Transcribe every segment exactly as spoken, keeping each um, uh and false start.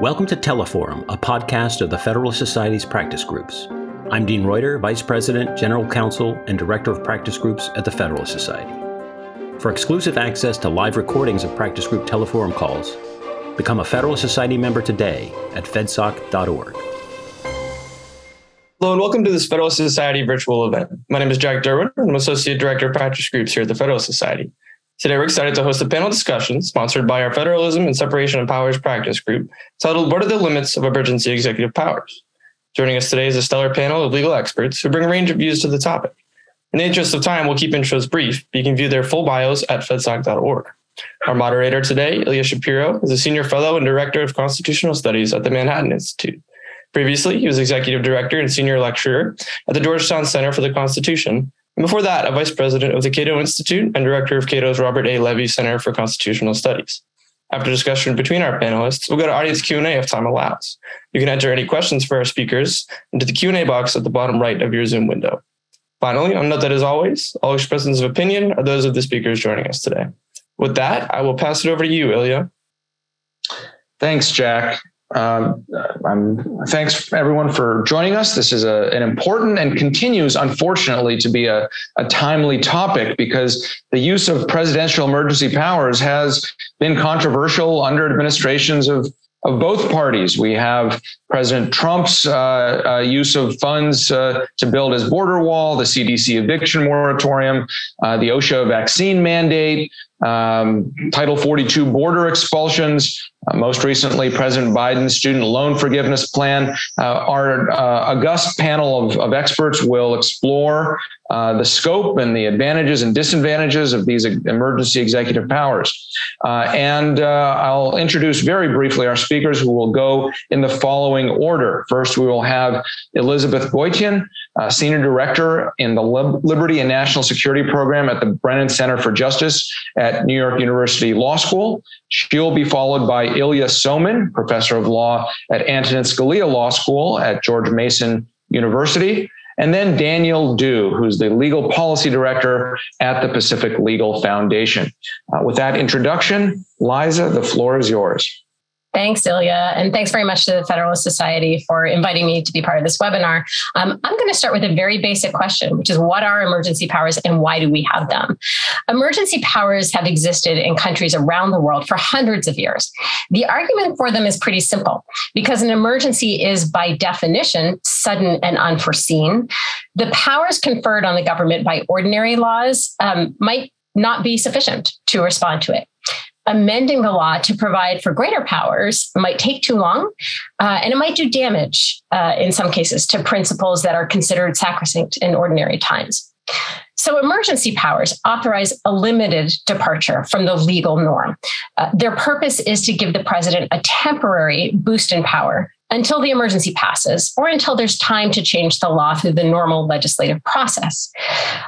Welcome to Teleforum, a podcast of the Federalist Society's practice groups. I'm Dean Reuter, Vice President, General Counsel, and Director of Practice Groups at the Federalist Society. For exclusive access to live recordings of practice group Teleforum calls, become a Federalist Society member today at fedsoc dot org. Hello and welcome to this Federalist Society virtual event. My name is Jack Derwin. I'm Associate Director of Practice Groups here at the Federalist Society. Today, we're excited to host a panel discussion sponsored by our Federalism and Separation of Powers practice group titled, What Are the Limits of Emergency Executive Powers? Joining us today is a stellar panel of legal experts who bring a range of views to the topic. In the interest of time, we'll keep intros brief, but you can view their full bios at fedsoc dot org. Our moderator today, Ilya Shapiro, is a Senior Fellow and Director of Constitutional Studies at the Manhattan Institute. Previously, he was Executive Director and Senior Lecturer at the Georgetown Center for the Constitution, and before that, a Vice President of the Cato Institute and Director of Cato's Robert A. Levy Center for Constitutional Studies. After discussion between our panelists, we'll go to audience Q and A if time allows. You can enter any questions for our speakers into the Q and A box at the bottom right of your Zoom window. Finally, I'll note that as always, all expressions of opinion are those of the speakers joining us today. With that, I will pass it over to you, Ilya. Thanks, Jack. Um, I'm, thanks everyone for joining us. This is a, an important and continues, unfortunately, to be a, a timely topic because the use of presidential emergency powers has been controversial under administrations of, of both parties. We have President Trump's uh, uh, use of funds uh, to build his border wall, the C D C eviction moratorium, uh, the OSHA vaccine mandate, um, Title forty-two border expulsions, Uh, most recently, President Biden's student loan forgiveness plan. Uh, our uh, august panel of, of experts will explore uh, the scope and the advantages and disadvantages of these emergency executive powers. Uh, and uh, I'll introduce very briefly our speakers who will go in the following order. First, we will have Elizabeth Goitein, uh, Senior Director in the Lib- Liberty and National Security Program at the Brennan Center for Justice at New York University Law School. She'll be followed by Ilya Somin, Professor of Law at Antonin Scalia Law School at George Mason University, and then Daniel Dew, who's the Legal Policy Director at the Pacific Legal Foundation. Uh, with that introduction, Liza, the floor is yours. Thanks, Ilya, and thanks very much to the Federalist Society for inviting me to be part of this webinar. Um, I'm going to start with a very basic question, which is what are emergency powers and why do we have them? Emergency powers have existed in countries around the world for hundreds of years. The argument for them is pretty simple, because an emergency is by definition sudden and unforeseen. The powers conferred on the government by ordinary laws um, might not be sufficient to respond to it. Amending the law to provide for greater powers might take too long, uh, and it might do damage uh, in some cases to principles that are considered sacrosanct in ordinary times. So emergency powers authorize a limited departure from the legal norm. Uh, their purpose is to give the president a temporary boost in power until the emergency passes or until there's time to change the law through the normal legislative process.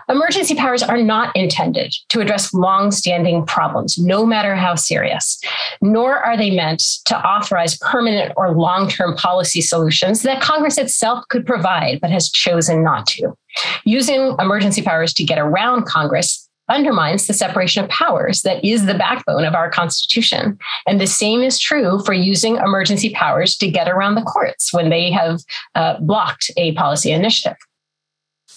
Emergency powers are not intended to address long-standing problems, no matter how serious, nor are they meant to authorize permanent or long-term policy solutions that Congress itself could provide but has chosen not to. Using emergency powers to get around Congress undermines the separation of powers that is the backbone of our Constitution. And the same is true for using emergency powers to get around the courts when they have uh, blocked a policy initiative.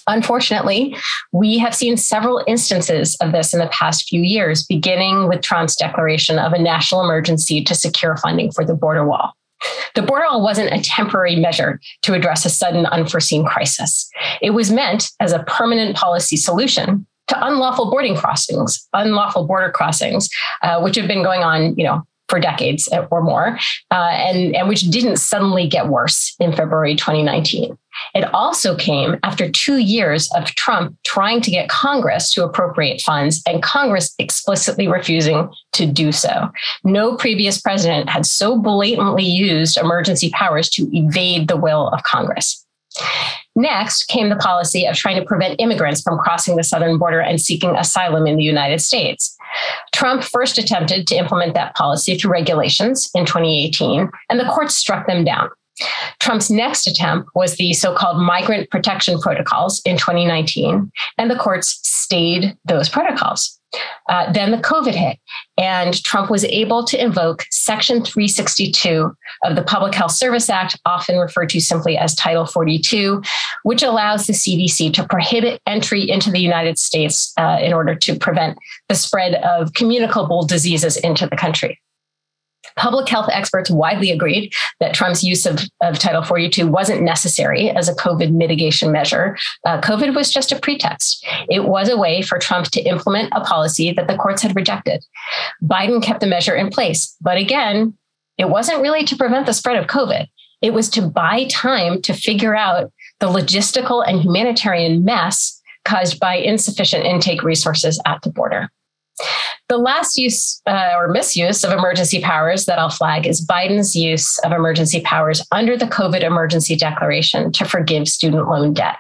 Unfortunately, we have seen several instances of this in the past few years, beginning with Trump's declaration of a national emergency to secure funding for the border wall. The border wall wasn't a temporary measure to address a sudden unforeseen crisis. It was meant as a permanent policy solution to unlawful boarding crossings, unlawful border crossings, uh, which have been going on, you know, for decades or more, uh, and, and which didn't suddenly get worse in February twenty nineteen. It also came after two years of Trump trying to get Congress to appropriate funds and Congress explicitly refusing to do so. No previous president had so blatantly used emergency powers to evade the will of Congress. Next came the policy of trying to prevent immigrants from crossing the southern border and seeking asylum in the United States. Trump first attempted to implement that policy through regulations in twenty eighteen, and the courts struck them down, Trump's next attempt was the so-called migrant protection protocols in twenty nineteen, and the courts stayed those protocols. Uh, then the COVID hit, and Trump was able to invoke Section three sixty-two of the Public Health Service Act, often referred to simply as Title forty-two, which allows the C D C to prohibit entry into the United States uh, in order to prevent the spread of communicable diseases into the country. Public health experts widely agreed that Trump's use of, of Title forty-two wasn't necessary as a COVID mitigation measure. Uh, COVID was just a pretext. It was a way for Trump to implement a policy that the courts had rejected. Biden kept the measure in place. But again, it wasn't really to prevent the spread of COVID. It was to buy time to figure out the logistical and humanitarian mess caused by insufficient intake resources at the border. The last use uh, or misuse of emergency powers that I'll flag is Biden's use of emergency powers under the COVID emergency declaration to forgive student loan debt.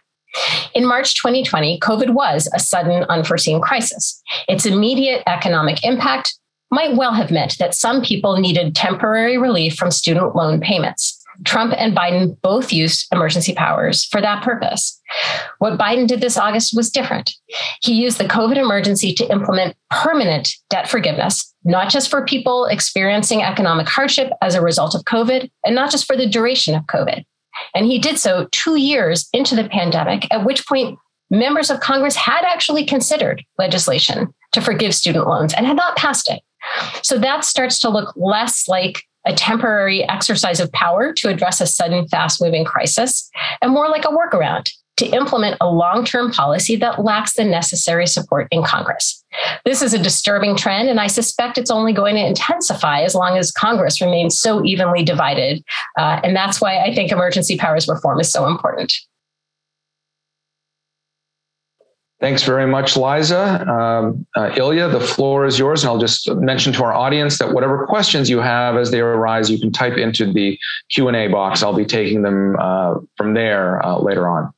In March twenty twenty, COVID was a sudden, unforeseen crisis. Its immediate economic impact might well have meant that some people needed temporary relief from student loan payments. Trump and Biden both used emergency powers for that purpose. What Biden did this August was different. He used the COVID emergency to implement permanent debt forgiveness, not just for people experiencing economic hardship as a result of COVID, and not just for the duration of COVID. And he did so two years into the pandemic, at which point members of Congress had actually considered legislation to forgive student loans and had not passed it. So that starts to look less like a temporary exercise of power to address a sudden, fast-moving crisis, and more like a workaround to implement a long-term policy that lacks the necessary support in Congress. This is a disturbing trend, and I suspect it's only going to intensify as long as Congress remains so evenly divided. Uh, and that's why I think emergency powers reform is so important. Thanks very much, Liza. Um, uh, Ilya, the floor is yours. And I'll just mention to our audience that whatever questions you have as they arise, you can type into the Q and A box. I'll be taking them uh, from there uh, later on.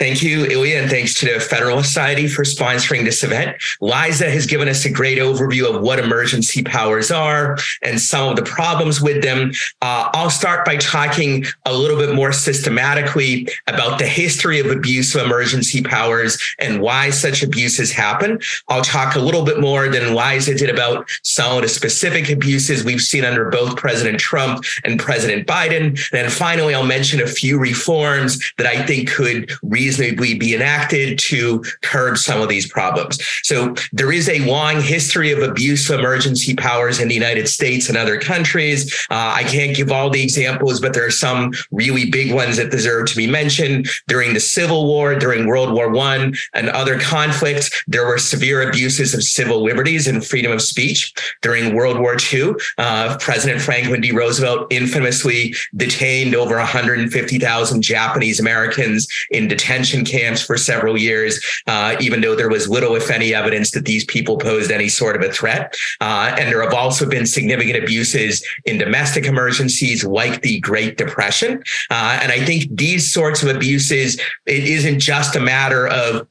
Thank you, Ilya, and thanks to the Federalist Society for sponsoring this event. Liza has given us a great overview of what emergency powers are and some of the problems with them. Uh, I'll start by talking a little bit more systematically about the history of abuse of emergency powers and why such abuses happen. I'll talk a little bit more than Liza did about some of the specific abuses we've seen under both President Trump and President Biden. And then finally, I'll mention a few reforms that I think could re reasonably be enacted to curb some of these problems. So there is a long history of abuse of emergency powers in the United States and other countries. Uh, I can't give all the examples, but there are some really big ones that deserve to be mentioned. During the Civil War, during World War One and other conflicts, there were severe abuses of civil liberties and freedom of speech. During World War Two, uh, President Franklin D. Roosevelt infamously detained over one hundred fifty thousand Japanese Americans in detention camps for several years, uh, even though there was little, if any, evidence that these people posed any sort of a threat. Uh, and there have also been significant abuses in domestic emergencies like the Great Depression. Uh, and I think these sorts of abuses, it isn't just a matter of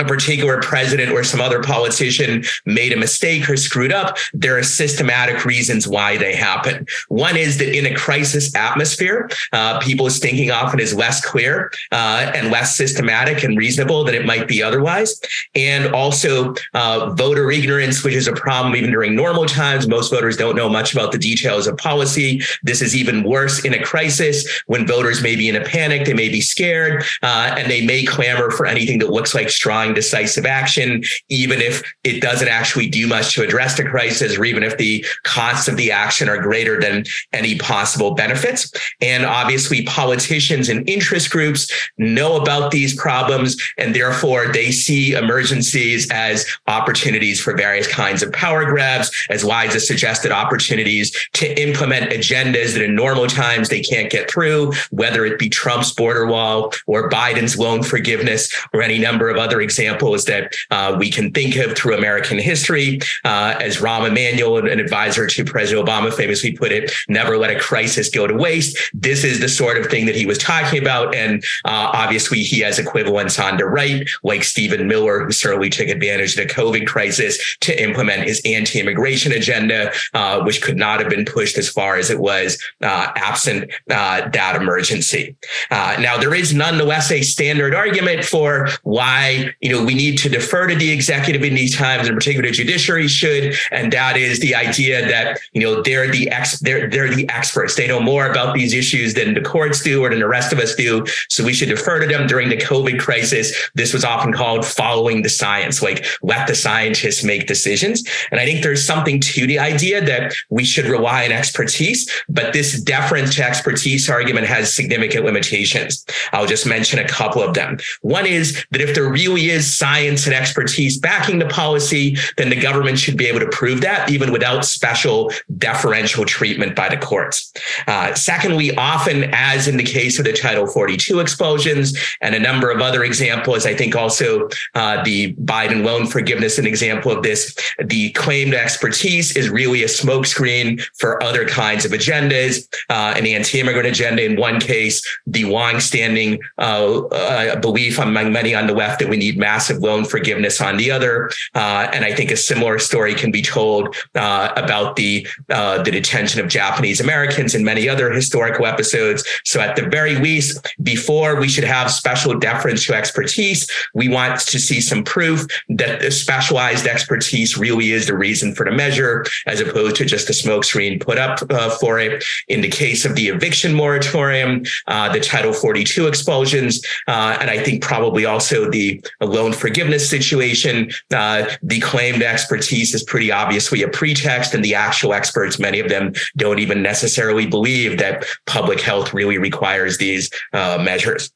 a particular president or some other politician made a mistake or screwed up. There are systematic reasons why they happen. One is that in a crisis atmosphere, uh, people's thinking often is less clear uh, and less systematic and reasonable than it might be otherwise. And also uh, voter ignorance, which is a problem even during normal times. Most voters don't know much about the details of policy. This is even worse in a crisis when voters may be in a panic, they may be scared, uh, and they may clamor for anything that looks like strong decisive action, even if it doesn't actually do much to address the crisis, or even if the costs of the action are greater than any possible benefits. And obviously, politicians and interest groups know about these problems, and therefore they see emergencies as opportunities for various kinds of power grabs, as Liza suggested, opportunities to implement agendas that in normal times they can't get through, whether it be Trump's border wall or Biden's loan forgiveness or any number of other examples examples that uh, we can think of through American history. Uh, as Rahm Emanuel, an advisor to President Obama, famously put it, never let a crisis go to waste. This is the sort of thing that he was talking about. And uh, obviously, he has equivalents on the right, like Stephen Miller, who certainly took advantage of the COVID crisis to implement his anti-immigration agenda, uh, which could not have been pushed as far as it was uh, absent uh, that emergency. Uh, now, there is nonetheless a standard argument for why, you know, we need to defer to the executive in these times, in particular, the judiciary should. And that is the idea that, you know, they're the ex, they're, they're the experts. They know more about these issues than the courts do or than the rest of us do. So we should defer to them. During the COVID crisis, this was often called following the science, like let the scientists make decisions. And I think there's something to the idea that we should rely on expertise, but this deference to expertise argument has significant limitations. I'll just mention a couple of them. One is that if there really is science and expertise backing the policy, then the government should be able to prove that even without special deferential treatment by the courts. Uh, secondly, often, as in the case of the Title forty-two expulsions and a number of other examples, I think also uh, the Biden loan forgiveness, an example of this, the claim to expertise is really a smokescreen for other kinds of agendas, uh, an anti-immigrant agenda in one case, the longstanding uh, uh, belief among many on the left that we need massive loan forgiveness on the other. Uh, and I think a similar story can be told uh, about the uh, the detention of Japanese Americans and many other historical episodes. So at the very least, before we should have special deference to expertise, we want to see some proof that the specialized expertise really is the reason for the measure, as opposed to just a smokescreen put up uh, for it. In the case of the eviction moratorium, uh, the Title forty-two expulsions, uh, and I think probably also the loan forgiveness situation, uh, the claim to expertise is pretty obviously a pretext, and the actual experts, many of them, don't even necessarily believe that public health really requires these uh, measures.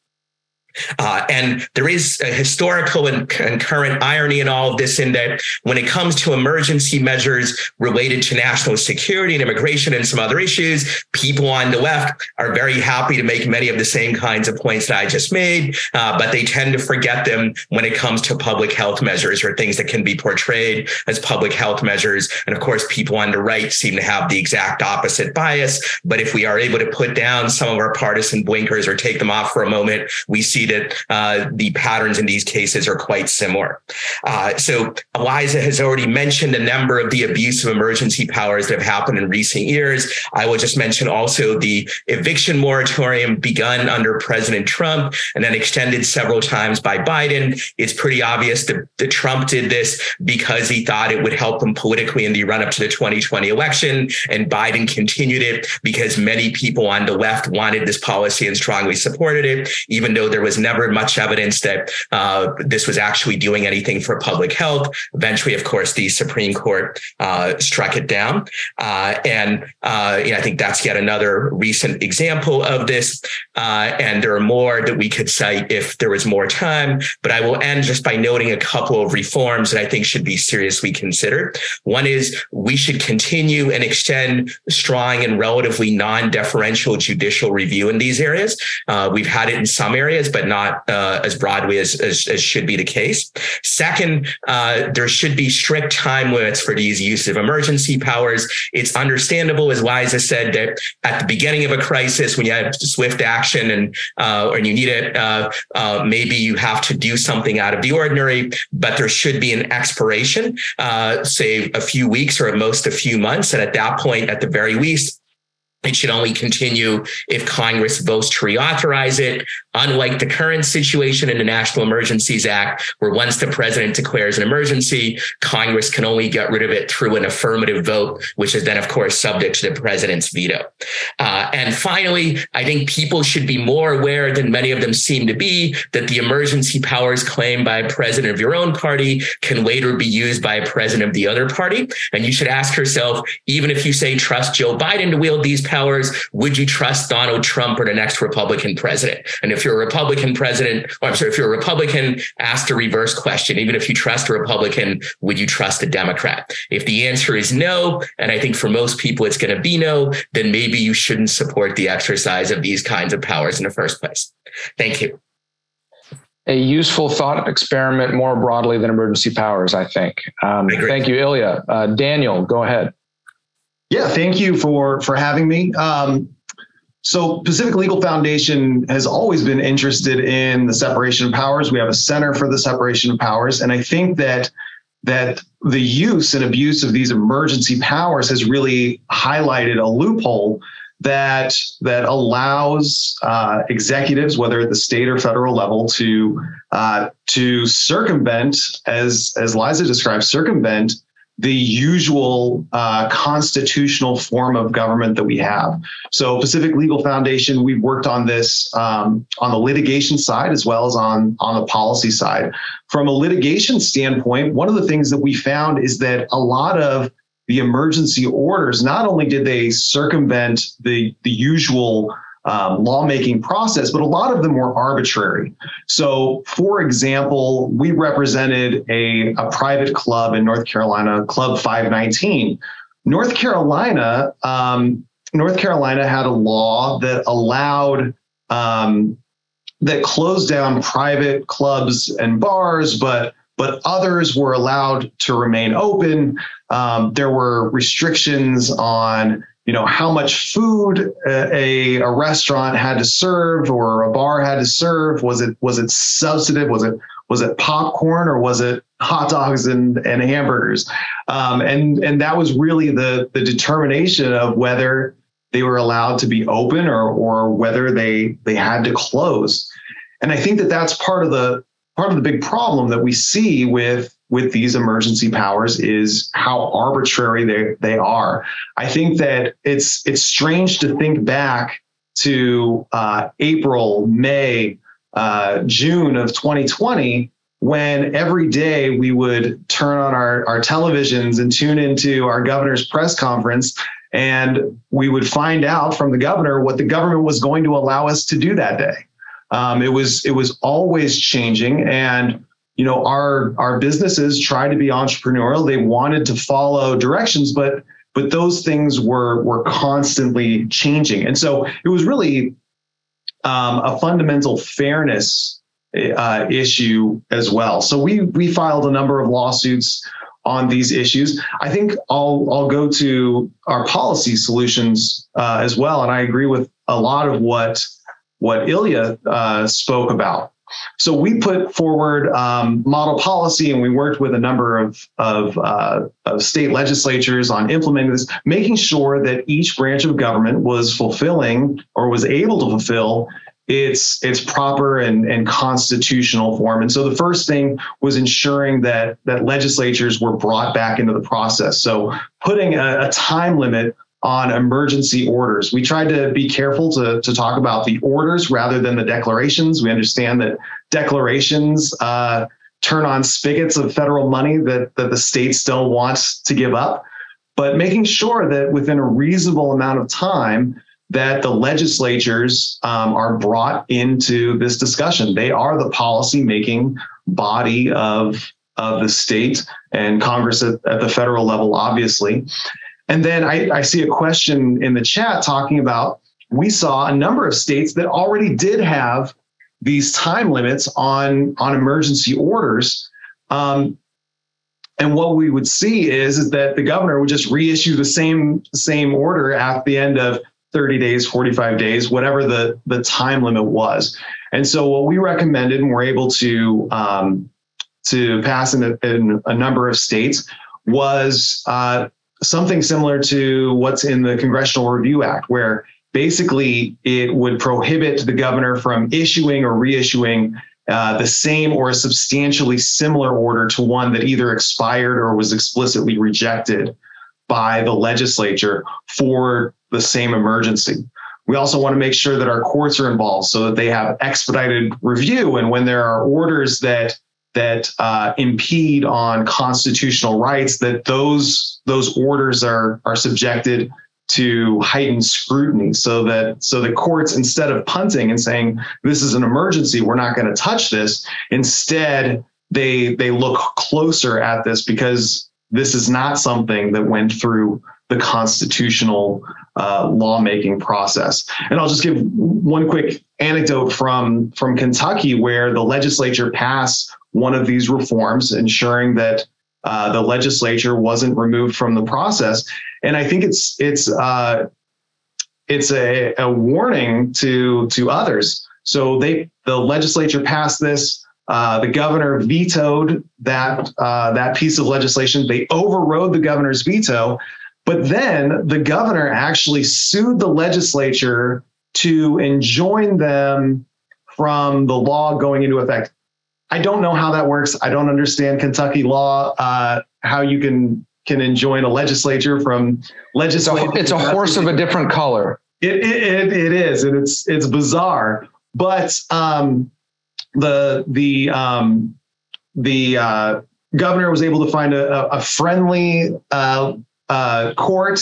Uh, and there is a historical and, and current irony in all of this, in that when it comes to emergency measures related to national security and immigration and some other issues, people on the left are very happy to make many of the same kinds of points that I just made, uh, but they tend to forget them when it comes to public health measures or things that can be portrayed as public health measures. And of course, people on the right seem to have the exact opposite bias. But if we are able to put down some of our partisan blinkers or take them off for a moment, we see that uh, the patterns in these cases are quite similar. Uh, so Eliza has already mentioned a number of the abuse of emergency powers that have happened in recent years. I will just mention also the eviction moratorium begun under President Trump and then extended several times by Biden. It's pretty obvious that, that Trump did this because he thought it would help him politically in the run-up to the twenty twenty election, and Biden continued it because many people on the left wanted this policy and strongly supported it, even though there was never much evidence that uh, this was actually doing anything for public health. Eventually, of course, the Supreme Court uh, struck it down. Uh, and uh, yeah, I think that's yet another recent example of this. Uh, and there are more that we could cite if there was more time. But I will end just by noting a couple of reforms that I think should be seriously considered. One is we should continue and extend strong and relatively non-deferential judicial review in these areas. Uh, we've had it in some areas, but not uh, as broadly as, as, as should be the case. Second, uh, there should be strict time limits for these use of emergency powers. It's understandable, as Liza said, that at the beginning of a crisis, when you have swift action and uh, or you need it, uh, uh, maybe you have to do something out of the ordinary, but there should be an expiration, uh, say a few weeks or at most a few months. And at that point, at the very least, it should only continue if Congress votes to reauthorize it, unlike the current situation in the National Emergencies Act, where once the president declares an emergency, Congress can only get rid of it through an affirmative vote, which is then, of course, subject to the president's veto. Uh, and finally, I think people should be more aware than many of them seem to be that the emergency powers claimed by a president of your own party can later be used by a president of the other party. And you should ask yourself, even if you say trust Joe Biden to wield these powers, powers, would you trust Donald Trump or the next Republican president? And if you're a Republican president, or I'm sorry, if you're a Republican, ask the reverse question. Even if you trust a Republican, would you trust a Democrat? If the answer is no, and I think for most people it's going to be no, then maybe you shouldn't support the exercise of these kinds of powers in the first place. Thank you. a useful thought experiment more broadly than emergency powers, I think. Um, I thank you, Ilya. Uh, Daniel, go ahead. Yeah, thank you for, for having me. Um, so Pacific Legal Foundation has always been interested in the separation of powers. We have a center for the separation of powers. And I think that that the use and abuse of these emergency powers has really highlighted a loophole that that allows uh, executives, whether at the state or federal level, to uh, to circumvent, as as Liza described, circumvent the usual uh, constitutional form of government that we have. So Pacific Legal Foundation, we've worked on this um, on the litigation side as well as on, on the policy side. From a litigation standpoint, one of the things that we found is that a lot of the emergency orders, not only did they circumvent the, the usual um, lawmaking process, but a lot of them were arbitrary. So for example, we represented a, a private club in North Carolina, Club five nineteen. North Carolina, um, North Carolina had a law that allowed, um, that closed down private clubs and bars, but but others were allowed to remain open. Um, there were restrictions on, you know, how much food a, a restaurant had to serve or a bar had to serve. Was it was it substantive? Was it was it popcorn or was it hot dogs and, and hamburgers? Um, and and that was really the the determination of whether they were allowed to be open or or whether they they had to close. And I think that that's part of the. Part of the big problem that we see with with these emergency powers is how arbitrary they they are. I think that it's it's strange to think back to uh, April, May, uh, June of twenty twenty, when every day we would turn on our, our televisions and tune into our governor's press conference, and we would find out from the governor what the government was going to allow us to do that day. Um, it was it was always changing, and you know our our businesses tried to be entrepreneurial. They wanted to follow directions, but but those things were were constantly changing, and so it was really um, a fundamental fairness uh, issue as well. So we we filed a number of lawsuits on these issues. I think I'll I'll go to our policy solutions uh, as well, and I agree with a lot of what. what Ilya uh, spoke about. So we put forward um, model policy, and we worked with a number of, of, uh, of state legislatures on implementing this, making sure that each branch of government was fulfilling or was able to fulfill its its proper and, and constitutional form. And so the first thing was ensuring that, that legislatures were brought back into the process. So putting a, a time limit on emergency orders. We tried to be careful to, to talk about the orders rather than the declarations. We understand that declarations uh, turn on spigots of federal money that, that the states don't want to give up, but making sure that within a reasonable amount of time that the legislatures um, are brought into this discussion. They are the policy-making body of, of the state and Congress at, at the federal level, obviously. And then I, I see a question in the chat talking about, we saw a number of states that already did have these time limits on, on emergency orders. Um, and what we would see is, is that the governor would just reissue the same, same order at the end of thirty days, forty-five days, whatever the, the time limit was. And so what we recommended and were able to, um, to pass in a, in a number of states was, uh, something similar to what's in the Congressional Review Act, where basically it would prohibit the governor from issuing or reissuing uh, the same or a substantially similar order to one that either expired or was explicitly rejected by the legislature for the same emergency. We also want to make sure that our courts are involved so that they have expedited review. And when there are orders that that uh, impede on constitutional rights, that those those orders are are subjected to heightened scrutiny, so that so the courts, instead of punting and saying this is an emergency, we're not going to touch this, instead they they look closer at this because this is not something that went through the constitutional uh, lawmaking process. And I'll just give one quick anecdote from, from Kentucky, where the legislature passed one of these reforms, ensuring that uh, the legislature wasn't removed from the process. And I think it's it's uh, it's a, a warning to to others. So they the legislature passed this. Uh, the governor vetoed that uh, that piece of legislation. They overrode the governor's veto, but then the governor actually sued the legislature to enjoin them from the law going into effect. I don't know how that works. I don't understand Kentucky law, uh, how you can can enjoin a legislature from legislating. It's a, it's a horse of a different color. It it, it, it is, and it's it's bizarre. But um, the the um, the uh, governor was able to find a, a friendly uh, uh, court,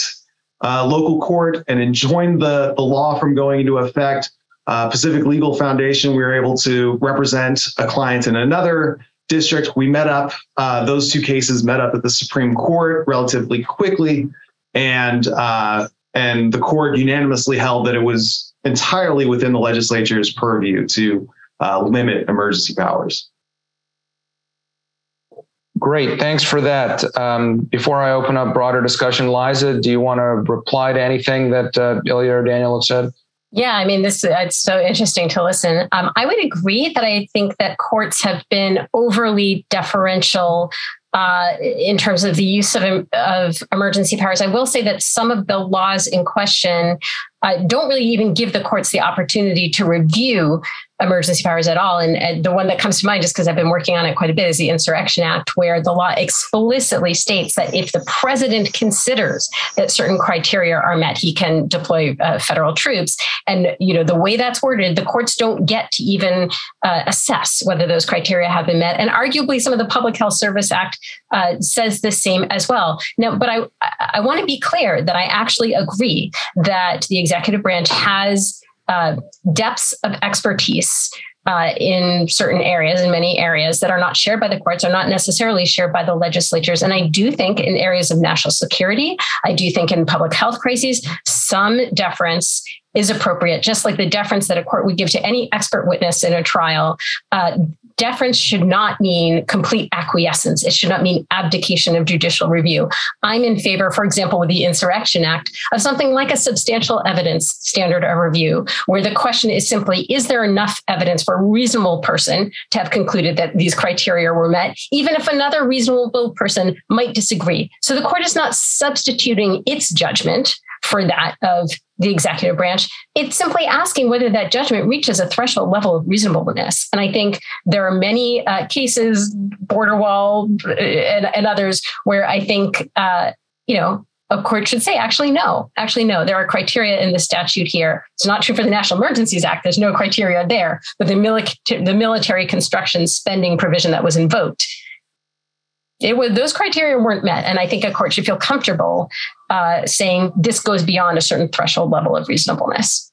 uh, local court, and enjoined the the law from going into effect. Uh, Pacific Legal Foundation, we were able to represent a client in another district. We met up, uh, those two cases met up at the Supreme Court relatively quickly, and uh, and the court unanimously held that it was entirely within the legislature's purview to uh, limit emergency powers. Great, thanks for that. Um, before I open up broader discussion, Liza, do you want to reply to anything that uh, Ilya or Daniel have said? Yeah, I mean, this it's so interesting to listen. Um, I would agree that I think that courts have been overly deferential uh, in terms of the use of, of emergency powers. I will say that some of the laws in question uh, don't really even give the courts the opportunity to review emergency powers at all. And, and the one that comes to mind, just because I've been working on it quite a bit, is the Insurrection Act, where the law explicitly states that if the president considers that certain criteria are met, he can deploy uh, federal troops. And, you know, the way that's worded, the courts don't get to even uh, assess whether those criteria have been met. And arguably some of the Public Health Service Act uh, says the same as well. Now, but I, I want to be clear that I actually agree that the executive branch has Uh, depths of expertise uh, in certain areas, in many areas that are not shared by the courts, are not necessarily shared by the legislatures. And I do think in areas of national security, I do think in public health crises, some deference is appropriate, just like the deference that a court would give to any expert witness in a trial. Uh, Deference should not mean complete acquiescence. It should not mean abdication of judicial review. I'm in favor, for example, with the Insurrection Act, of something like a substantial evidence standard of review, where the question is simply, is there enough evidence for a reasonable person to have concluded that these criteria were met, even if another reasonable person might disagree? So the court is not substituting its judgment for that of the executive branch. It's simply asking whether that judgment reaches a threshold level of reasonableness. And I think there are many uh, cases, border wall and, and others, where I think, uh, you know, a court should say, actually, no, actually, no, there are criteria in the statute here. It's not true for the National Emergencies Act. There's no criteria there, but the, mili- the military construction spending provision that was invoked, it was, those criteria weren't met. And I think a court should feel comfortable uh, saying this goes beyond a certain threshold level of reasonableness.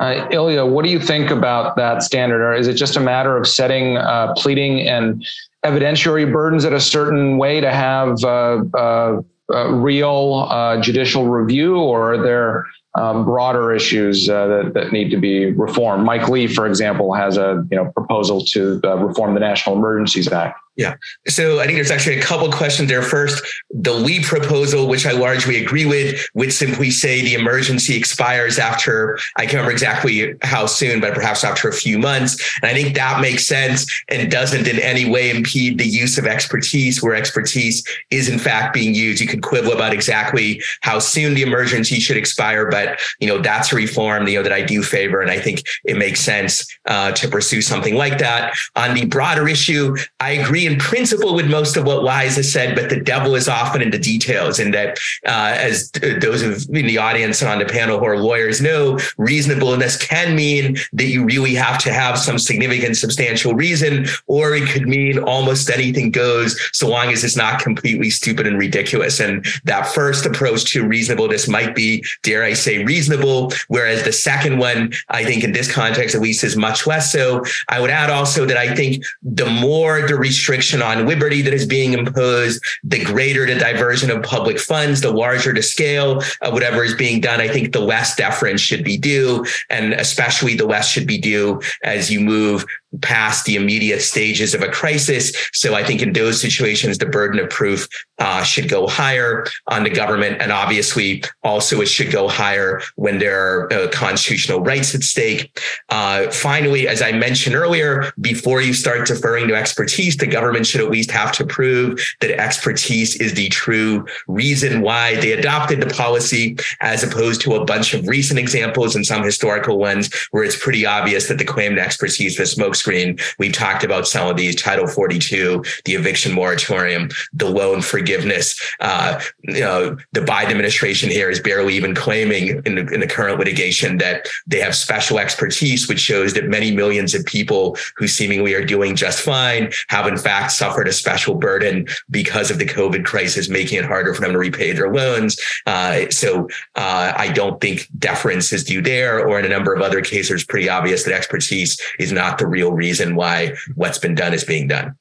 Uh, Ilya, what do you think about that standard? Or is it just a matter of setting uh, pleading and evidentiary burdens at a certain way to have uh, uh, uh, real uh, judicial review, or are there um, broader issues uh, that, that need to be reformed? Mike Lee, for example, has a you know proposal to uh, reform the National Emergencies Act. Yeah. So I think there's actually a couple of questions there. First, the Lee proposal, which I largely agree with, would simply say the emergency expires after, I can't remember exactly how soon, but perhaps after a few months. And I think that makes sense and doesn't in any way impede the use of expertise where expertise is in fact being used. You could quibble about exactly how soon the emergency should expire, but you know, that's a reform you know, that I do favor. And I think it makes sense uh, to pursue something like that. On the broader issue, I agree in principle with most of what Liza said, but the devil is often in the details. And that, uh, as those of in the audience and on the panel who are lawyers know, reasonableness can mean that you really have to have some significant, substantial reason, or it could mean almost anything goes, so long as it's not completely stupid and ridiculous. And that first approach to reasonableness might be, dare I say, reasonable, whereas the second one, I think, in this context at least, is much less so. I would add also that I think the more the restriction restriction on liberty that is being imposed, the greater the diversion of public funds, the larger the scale of whatever is being done, I think the less deference should be due, and especially the less should be due as you move past the immediate stages of a crisis. So I think in those situations, the burden of proof uh, should go higher on the government. And obviously, also, it should go higher when there are uh, constitutional rights at stake. Uh, finally, as I mentioned earlier, before you start deferring to expertise, the government should at least have to prove that expertise is the true reason why they adopted the policy, as opposed to a bunch of recent examples and some historical ones where it's pretty obvious that the claim to expertise was smoke screen. We've talked about some of these: Title forty-two, the eviction moratorium, the loan forgiveness. Uh, you know, the Biden administration here is barely even claiming in the, in the current litigation that they have special expertise, which shows that many millions of people who seemingly are doing just fine have in fact suffered a special burden because of the COVID crisis, making it harder for them to repay their loans. Uh, so uh, I don't think deference is due there, or in a number of other cases, it's pretty obvious that expertise is not the real reason why what's been done is being done.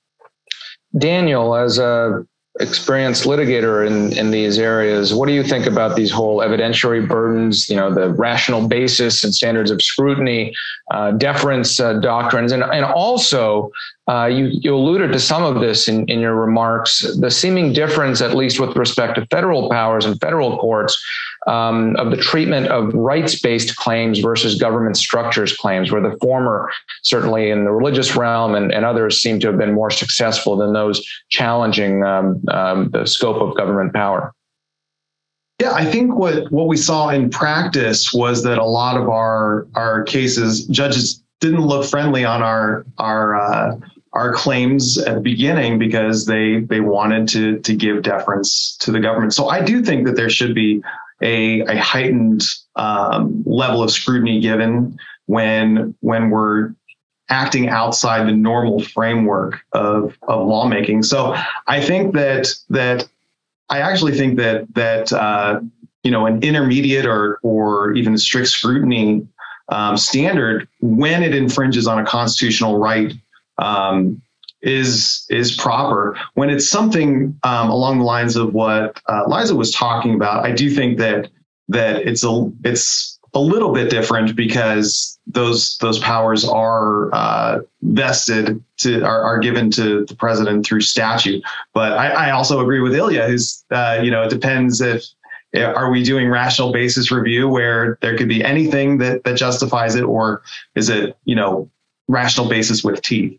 Daniel, as a experienced litigator in, in these areas, what do you think about these whole evidentiary burdens, you know, the rational basis and standards of scrutiny, uh, deference uh, doctrines, and, and also uh, you, you alluded to some of this in, in your remarks, the seeming difference, at least with respect to federal powers and federal courts, Um, of the treatment of rights-based claims versus government structures claims, where the former, certainly in the religious realm and, and others, seem to have been more successful than those challenging um, um, the scope of government power. Yeah, I think what, what we saw in practice was that a lot of our, our cases, judges didn't look friendly on our, our, uh, our claims at the beginning because they, they wanted to, to give deference to the government. So I do think that there should be A, a heightened um, level of scrutiny given when when we're acting outside the normal framework of, of lawmaking. So I think that that I actually think that that uh, you know, an intermediate or or even a strict scrutiny um, standard when it infringes on a constitutional right um, is is proper. When it's something um, along the lines of what uh, Liza was talking about, I do think that that it's a it's a little bit different because those those powers are uh, vested to are, are given to the president through statute. But I, I also agree with Ilya, who's uh, you know, it depends if are we doing rational basis review where there could be anything that that justifies it, or is it, you know, rational basis with teeth.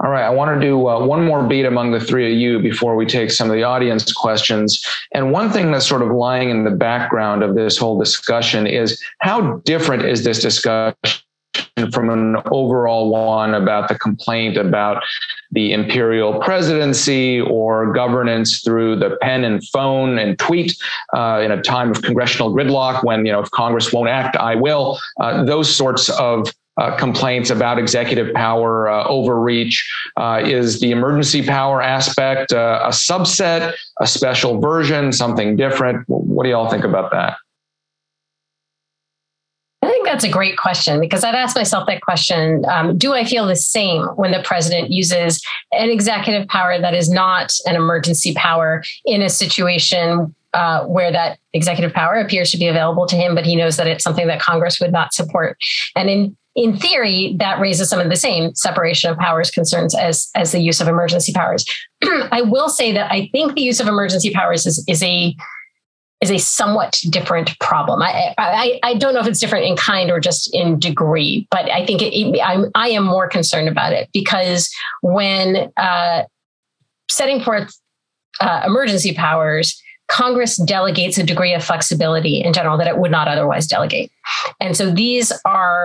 All right. I want to do uh, one more beat among the three of you before we take some of the audience questions. And one thing that's sort of lying in the background of this whole discussion is how different is this discussion from an overall one about the complaint about the imperial presidency or governance through the pen and phone and tweet uh, in a time of congressional gridlock when, you know, if Congress won't act, I will. Uh, those sorts of Uh, complaints about executive power uh, overreach. Uh, is the emergency power aspect uh, a subset, a special version, something different? What do y'all think about that? I think that's a great question, because I've asked myself that question. Um, do I feel the same when the president uses an executive power that is not an emergency power in a situation Uh, where that executive power appears to be available to him, but he knows that it's something that Congress would not support? And in in theory, that raises some of the same separation of powers concerns as as the use of emergency powers. I will say that I think the use of emergency powers is is a is a somewhat different problem. I I, I don't know if it's different in kind or just in degree, but I think it, it, I'm I am more concerned about it, because when uh, setting forth uh, emergency powers, Congress delegates a degree of flexibility in general that it would not otherwise delegate. And so these are,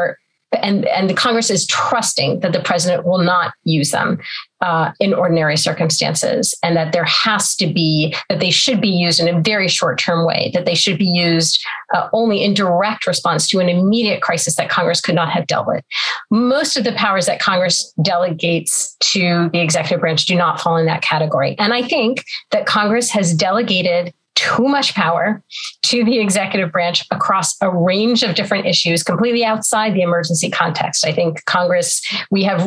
and, and the Congress is trusting that the president will not use them uh, in ordinary circumstances, and that there has to be, that they should be used in a very short-term way, that they should be used uh, only in direct response to an immediate crisis that Congress could not have dealt with. Most of the powers that Congress delegates to the executive branch do not fall in that category. And I think that Congress has delegated too much power to the executive branch across a range of different issues, completely outside the emergency context. I think Congress, we have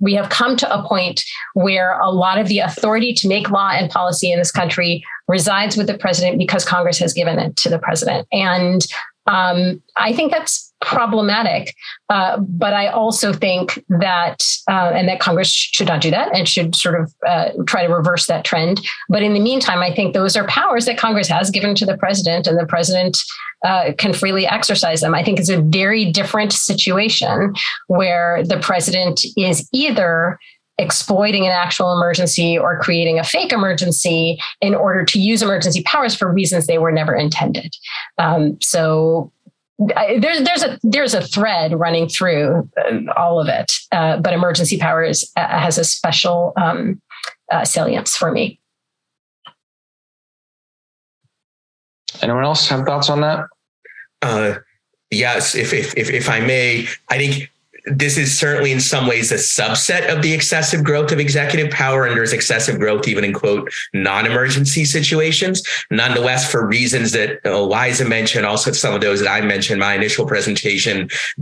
we have come to a point where a lot of the authority to make law and policy in this country resides with the president because Congress has given it to the president. And um, I think that's problematic. Uh, but I also think that, uh, and that Congress should not do that and should sort of uh, try to reverse that trend. But in the meantime, I think those are powers that Congress has given to the president, and the president Uh, can freely exercise them. I think it's a very different situation where the president is either exploiting an actual emergency or creating a fake emergency in order to use emergency powers for reasons they were never intended. Um, so I, there, there's a there's a thread running through all of it, uh, but emergency powers uh, has a special um, uh, salience for me. Anyone else have thoughts on that? Uh, yes, if, if if if I may, I think this is certainly in some ways a subset of the excessive growth of executive power, and there's excessive growth even in, quote, non-emergency situations. Nonetheless, for reasons that Eliza mentioned, also some of those that I mentioned in my initial presentation,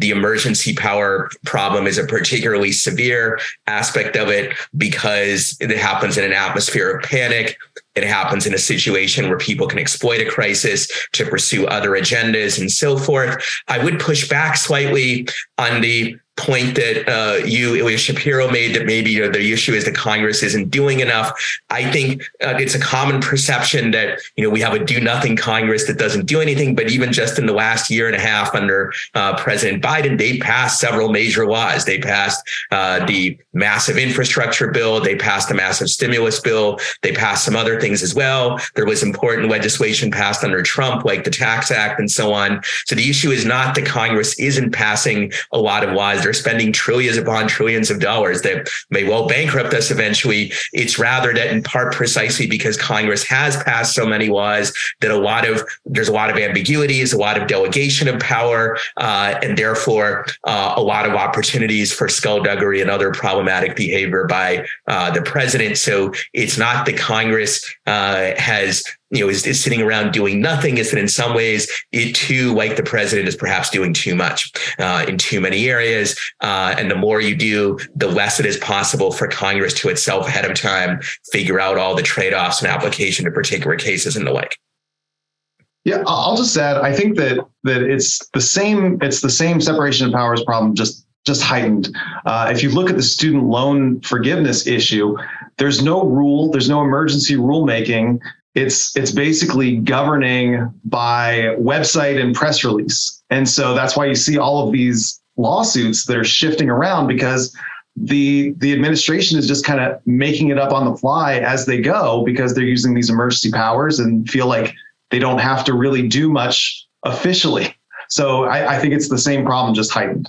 the emergency power problem is a particularly severe aspect of it because it happens in an atmosphere of panic. It happens in a situation where people can exploit a crisis to pursue other agendas and so forth. I would push back slightly on the point that uh, you, Ilya Shapiro, made that maybe you know, the issue is that Congress isn't doing enough. I think uh, it's a common perception that you know we have a do-nothing Congress that doesn't do anything. But even just in the last year and a half under uh, President Biden, they passed several major laws. They passed uh, the massive infrastructure bill. They passed the massive stimulus bill. They passed some other things as well. There was important legislation passed under Trump, like the Tax Act and so on. So the issue is not that Congress isn't passing a lot of laws. They're spending trillions upon trillions of dollars that may well bankrupt us eventually. It's rather that in part precisely because Congress has passed so many laws that a lot of there's a lot of ambiguities, a lot of delegation of power, uh, and therefore uh, a lot of opportunities for skullduggery and other problematic behavior by uh, the president. So it's not that Congress uh, has you know, is, is sitting around doing nothing, is that in some ways it too, like the president, is perhaps doing too much uh, in too many areas. Uh, and the more you do, the less it is possible for Congress to itself ahead of time figure out all the trade-offs and application to particular cases and the like. Yeah, I'll just add, I think that that it's the same, it's the same separation of powers problem, just just heightened. Uh, if you look at the student loan forgiveness issue, there's no rule, there's no emergency rulemaking. It's it's basically governing by website and press release. And so that's why you see all of these lawsuits that are shifting around, because the the administration is just kind of making it up on the fly as they go, because they're using these emergency powers and feel like they don't have to really do much officially. So I, I think it's the same problem, just heightened.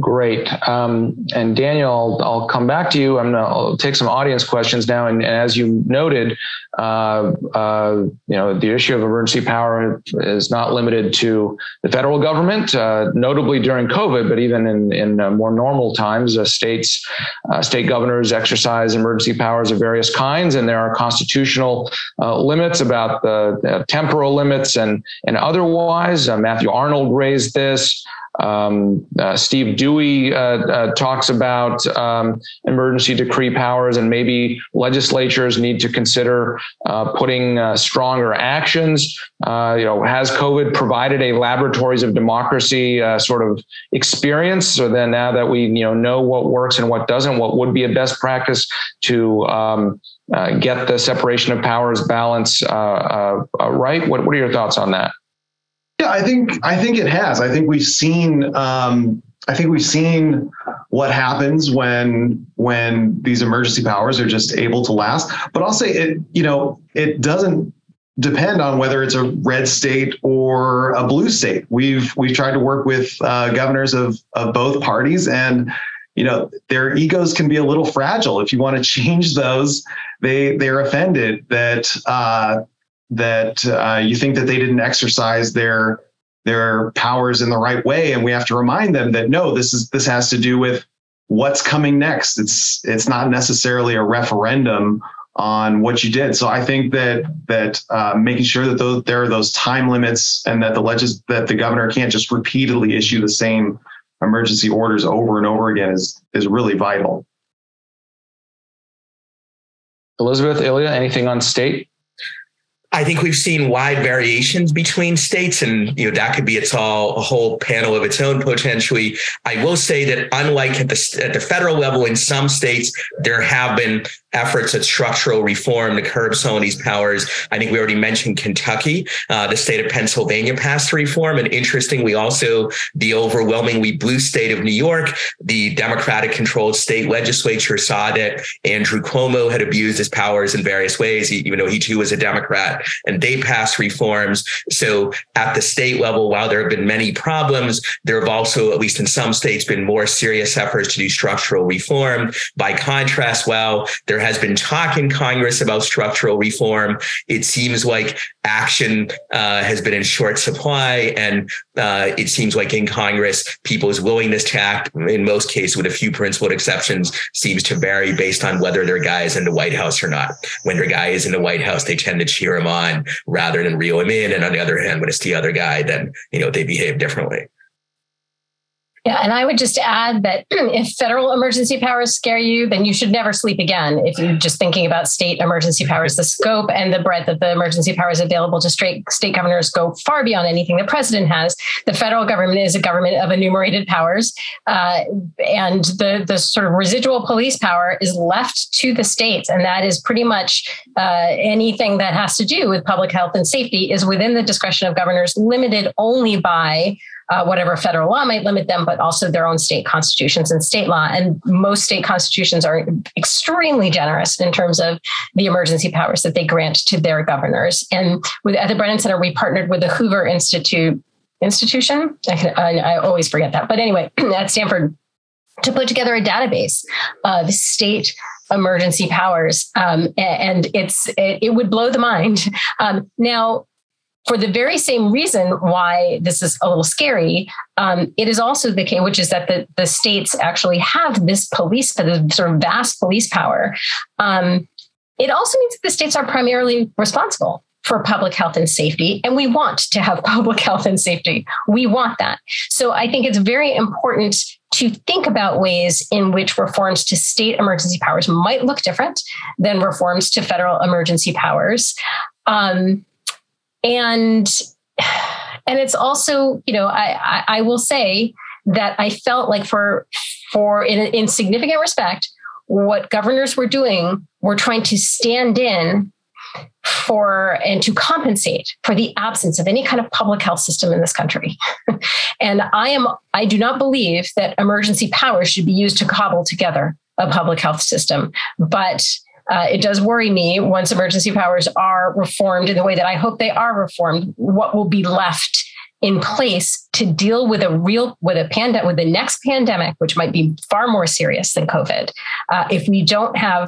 Great. Um, and Daniel, I'll, I'll come back to you. I'm gonna I'll take some audience questions now. And, and as you noted, uh, uh, you know, the issue of emergency power is not limited to the federal government, uh, notably during COVID, but even in, in uh, more normal times, uh, states, uh, state governors exercise emergency powers of various kinds. And there are constitutional uh, limits about the uh, temporal limits and, and otherwise. Uh, Matthew Arnold raised this. Um, uh, Steve Dewey uh, uh, talks about um, emergency decree powers, and maybe legislatures need to consider uh, putting uh, stronger actions. Uh, you know, has COVID provided a laboratories of democracy uh, sort of experience? So then, now that we you know know what works and what doesn't, what would be a best practice to um, uh, get the separation of powers balance uh, uh, uh, right? What, what are your thoughts on that? Yeah, I think I think it has. I think we've seen um, I think we've seen what happens when when these emergency powers are just able to last. But I'll say it, you know, it doesn't depend on whether it's a red state or a blue state. We've we've tried to work with uh, governors of of both parties, and you know, their egos can be a little fragile. If you want to change those, they they're offended that. Uh, that uh, you think that they didn't exercise their their powers in the right way. And we have to remind them that, no, this is this has to do with what's coming next. It's it's not necessarily a referendum on what you did. So I think that that uh, making sure that those, there are those time limits, and that the legis that the governor can't just repeatedly issue the same emergency orders over and over again is is really vital. Elizabeth, Ilya, anything on state? I think we've seen wide variations between states, and you know that could be its all a whole panel of its own potentially. I will say that unlike at the at the federal level, in some states there have been efforts at structural reform to curb some of these powers. I think we already mentioned Kentucky. Uh, the state of Pennsylvania passed reform, and interestingly, also the overwhelmingly blue state of New York, the Democratic-controlled state legislature saw that Andrew Cuomo had abused his powers in various ways, even though he too was a Democrat, and they passed reforms. So at the state level, while there have been many problems, there have also, at least in some states, been more serious efforts to do structural reform. By contrast, while there has been talk in Congress about structural reform, it seems like action uh, has been in short supply, and uh, it seems like in Congress, people's willingness to act, in most cases, with a few principled exceptions, seems to vary based on whether their guy is in the White House or not. When their guy is in the White House, they tend to cheer him on rather than reel him in. And on the other hand, when it's the other guy, then you know they behave differently. Yeah, and I would just add that if federal emergency powers scare you, then you should never sleep again. If you're just thinking about state emergency powers, the scope and the breadth of the emergency powers available to state state governors go far beyond anything the president has. The federal government is a government of enumerated powers, uh, and the the sort of residual police power is left to the states, and that is pretty much uh, anything that has to do with public health and safety is within the discretion of governors, limited only by Uh, whatever federal law might limit them, but also their own state constitutions and state law. And most state constitutions are extremely generous in terms of the emergency powers that they grant to their governors. And with, at the Brennan Center, we partnered with the Hoover Institute institution. I, can, I, I always forget that. But anyway, at Stanford, to put together a database of state emergency powers. Um, and it's it, it would blow the mind. Um, now, for the very same reason why this is a little scary, um, it is also the case, which is that the, the states actually have this police, the sort of vast police power. Um, it also means that the states are primarily responsible for public health and safety, and we want to have public health and safety. We want that. So I think it's very important to think about ways in which reforms to state emergency powers might look different than reforms to federal emergency powers. Um, And and it's also, you know, I, I, I will say that I felt like for for in, in significant respect, what governors were doing were trying to stand in for and to compensate for the absence of any kind of public health system in this country. And I am I do not believe that emergency powers should be used to cobble together a public health system, but Uh, it does worry me once emergency powers are reformed in the way that I hope they are reformed, what will be left in place to deal with a real, with a pandemic, with the next pandemic, which might be far more serious than COVID. Uh, if we don't have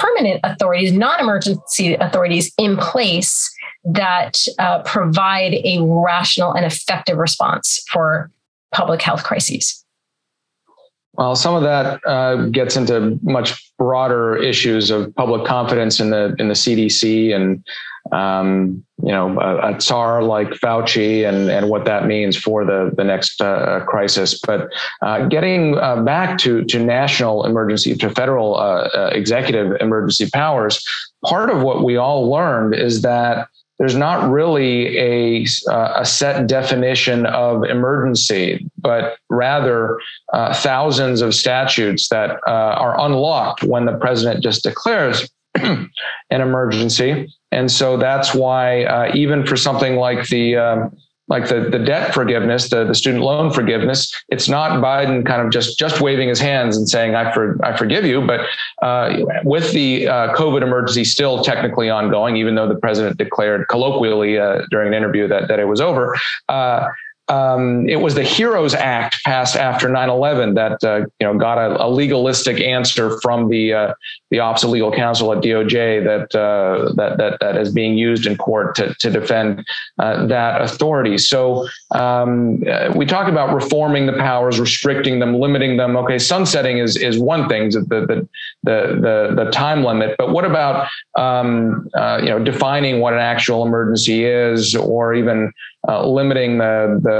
permanent authorities, non-emergency authorities in place that uh, provide a rational and effective response for public health crises. Well, some of that uh, gets into much broader issues of public confidence in the in the C D C and um, you know a, a czar like Fauci and and what that means for the the next uh, crisis. But uh, getting uh, back to to national emergency to federal uh, uh, executive emergency powers, part of what we all learned is that there's not really a uh, a set definition of emergency, but rather uh, thousands of statutes that uh, are unlocked when the president just declares an emergency. And so that's why uh, even for something like the um, like the, the debt forgiveness, the, the student loan forgiveness, it's not Biden kind of just, just waving his hands and saying, I, for, I forgive you. But uh, with the uh, COVID emergency still technically ongoing, even though the president declared colloquially uh, during an interview that, that it was over, uh, um, it was the HEROES Act passed after nine eleven that uh, you know got a, a legalistic answer from the uh, the Office of Legal Counsel at D O J that uh, that that that is being used in court to to defend uh, that authority. So um, we talk about reforming the powers, restricting them, limiting them. Okay, sunsetting is is one thing, the the the the, the time limit. But what about um, uh, you know defining what an actual emergency is, or even uh, limiting the the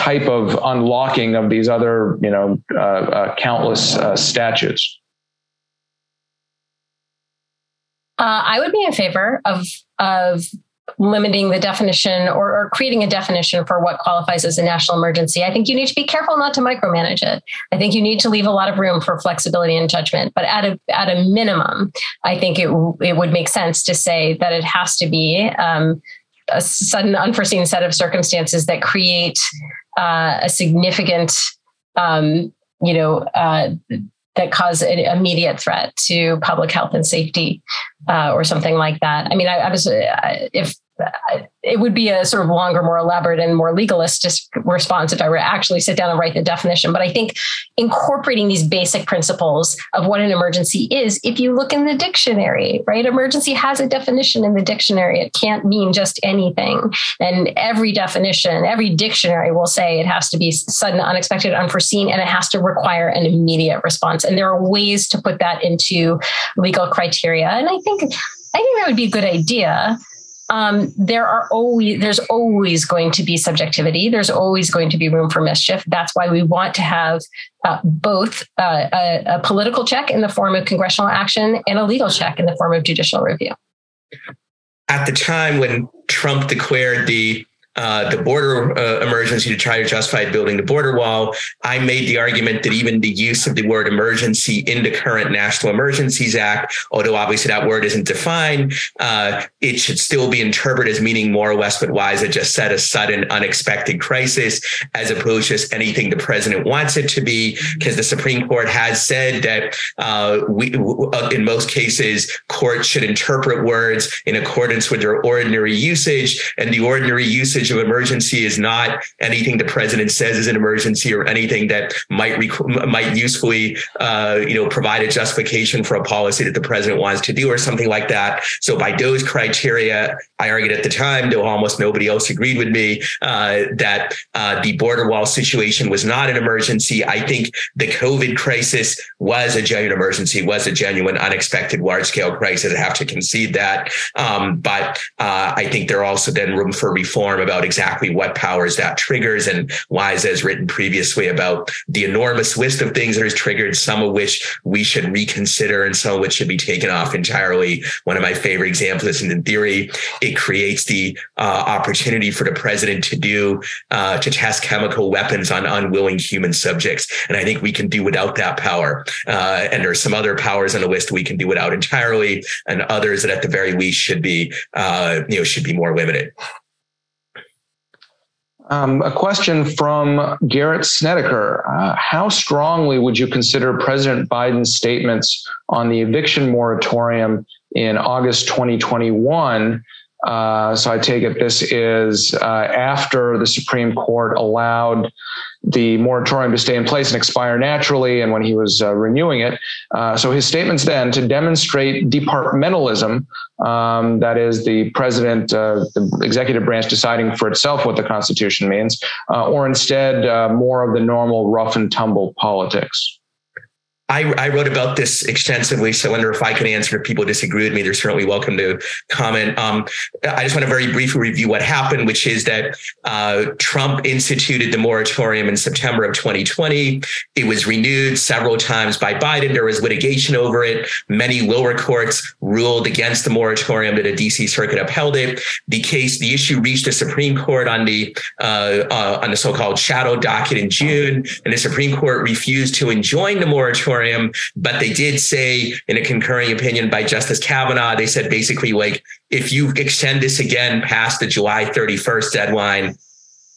type of unlocking of these other, you know, uh, uh, countless uh, statutes? Uh, I would be in favor of of limiting the definition or, or creating a definition for what qualifies as a national emergency. I think you need to be careful not to micromanage it. I think you need to leave a lot of room for flexibility and judgment. But at a at a minimum, I think it it would make sense to say that it has to be um, a sudden, unforeseen set of circumstances that create uh, a significant, um, you know. Uh, that cause an immediate threat to public health and safety uh, or something like that. I mean, I, I was, uh, if uh, it would be a sort of longer, more elaborate and more legalist response if I were to actually sit down and write the definition. But I think incorporating these basic principles of what an emergency is, if you look in the dictionary, right? Emergency has a definition in the dictionary. It can't mean just anything. And every definition, every dictionary will say it has to be sudden, unexpected, unforeseen, and it has to require an immediate response. And there are ways to put that into legal criteria. And I think, I think that would be a good idea. Um, there are always, there's always going to be subjectivity. There's always going to be room for mischief. That's why we want to have uh, both uh, a, a political check in the form of congressional action and a legal check in the form of judicial review. At the time when Trump declared the uh, the border uh, emergency to try to justify building the border wall, I made the argument that even the use of the word emergency in the current National Emergencies Act, although obviously that word isn't defined, uh, it should still be interpreted as meaning more or less what Weiser just said, a sudden, unexpected crisis, as opposed to just anything the president wants it to be, because the Supreme Court has said that uh, we, in most cases, courts should interpret words in accordance with their ordinary usage, and the ordinary usage of emergency is not anything the president says is an emergency or anything that might rec- might usefully, uh, you know, provide a justification for a policy that the president wants to do or something like that. So by those criteria, I argued at the time, though almost nobody else agreed with me, uh, that uh, the border wall situation was not an emergency. I think the COVID crisis was a genuine emergency, was a genuine, unexpected, large-scale crisis. I have to concede that. Um, but uh, I think there also then room for reform about exactly what powers that triggers. And Weiss has written previously about the enormous list of things that is triggered, some of which we should reconsider and some of which should be taken off entirely. One of my favorite examples is, in theory, it creates the uh, opportunity for the president to do, uh, to test chemical weapons on unwilling human subjects. And I think we can do without that power. Uh, and there are some other powers on the list we can do without entirely, and others that at the very least should be, uh, you know, should be more limited. Um, a question from Garrett Snedeker. Uh, how strongly would you consider President Biden's statements on the eviction moratorium in August twenty twenty-one? Uh, so I take it this is uh, after the Supreme Court allowed the moratorium to stay in place and expire naturally, and when he was uh, renewing it. Uh, so his statements then to demonstrate departmentalism, um, that is the president, uh, the executive branch deciding for itself what the Constitution means, uh, or instead uh, more of the normal rough and tumble politics. I, I wrote about this extensively, so I wonder if I can answer. If people disagree with me, they're certainly welcome to comment. Um, I just want to very briefly review what happened, which is that uh, Trump instituted the moratorium in September of twenty twenty. It was renewed several times by Biden. There was litigation over it. Many lower courts ruled against the moratorium, that a D C Circuit upheld it. The case, the issue reached the Supreme Court on the uh, uh, on the so-called shadow docket in June, and the Supreme Court refused to enjoin the moratorium. But they did say, in a concurring opinion by Justice Kavanaugh, they said basically, like, if you extend this again past the July thirty-first deadline,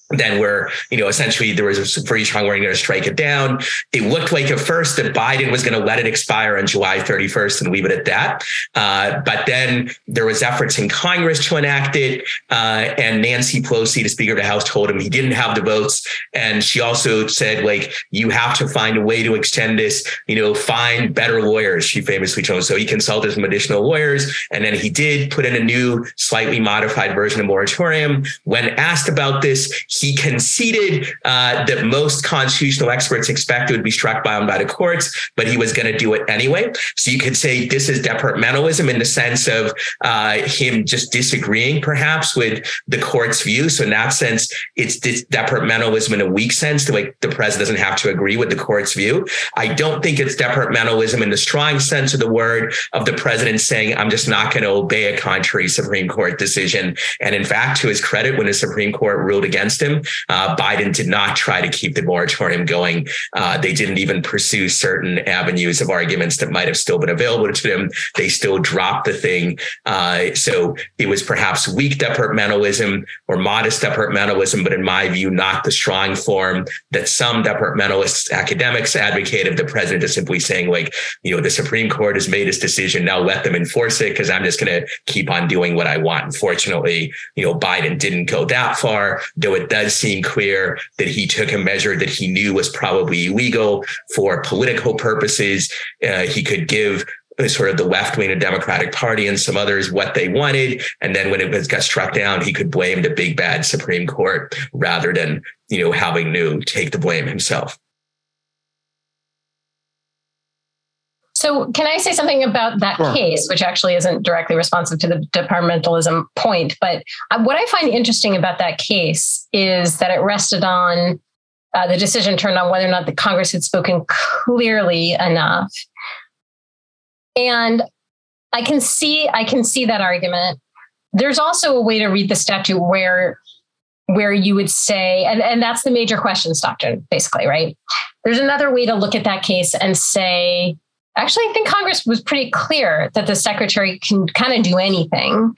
then we're, you know, essentially there was a pretty strong warning to strike it down. It looked like at first that Biden was going to let it expire on July thirty-first and leave it at that. Uh, but then there was efforts in Congress to enact it. Uh, and Nancy Pelosi, the Speaker of the House, told him he didn't have the votes. And she also said, like, you have to find a way to extend this, you know, find better lawyers, she famously chose. So he consulted some additional lawyers. And then he did put in a new, slightly modified version of moratorium. When asked about this, He conceded uh, that most constitutional experts expected would be struck down by the courts, but he was going to do it anyway. So you could say this is departmentalism in the sense of uh, him just disagreeing perhaps with the court's view. So in that sense, it's departmentalism in a weak sense, the way the president doesn't have to agree with the court's view. I don't think it's departmentalism in the strong sense of the word of the president saying, I'm just not going to obey a contrary Supreme Court decision. And in fact, to his credit, when the Supreme Court ruled against him, uh, Biden did not try to keep the moratorium going. Uh, they didn't even pursue certain avenues of arguments that might have still been available to them. They still dropped the thing. Uh, so it was perhaps weak departmentalism or modest departmentalism, but in my view, not the strong form that some departmentalists, academics advocate of the president is simply saying, like, you know, the Supreme Court has made its decision. Now let them enforce it because I'm just going to keep on doing what I want. Unfortunately, you know, Biden didn't go that far, though it does seem clear that he took a measure that he knew was probably illegal for political purposes. Uh, he could give sort of the left wing of Democratic Party and some others what they wanted. And then when it was got struck down, he could blame the big bad Supreme Court rather than, you know, having New take the blame himself. So can I say something about that Sure. case, which actually isn't directly responsive to the departmentalism point? But what I find interesting about that case is that it rested on uh, the decision turned on whether or not the Congress had spoken clearly enough. And I can see I can see that argument. There's also a way to read the statute where where you would say, and, and that's the major questions doctrine, basically, right? There's another way to look at that case and say, actually, I think Congress was pretty clear that the secretary can kind of do anything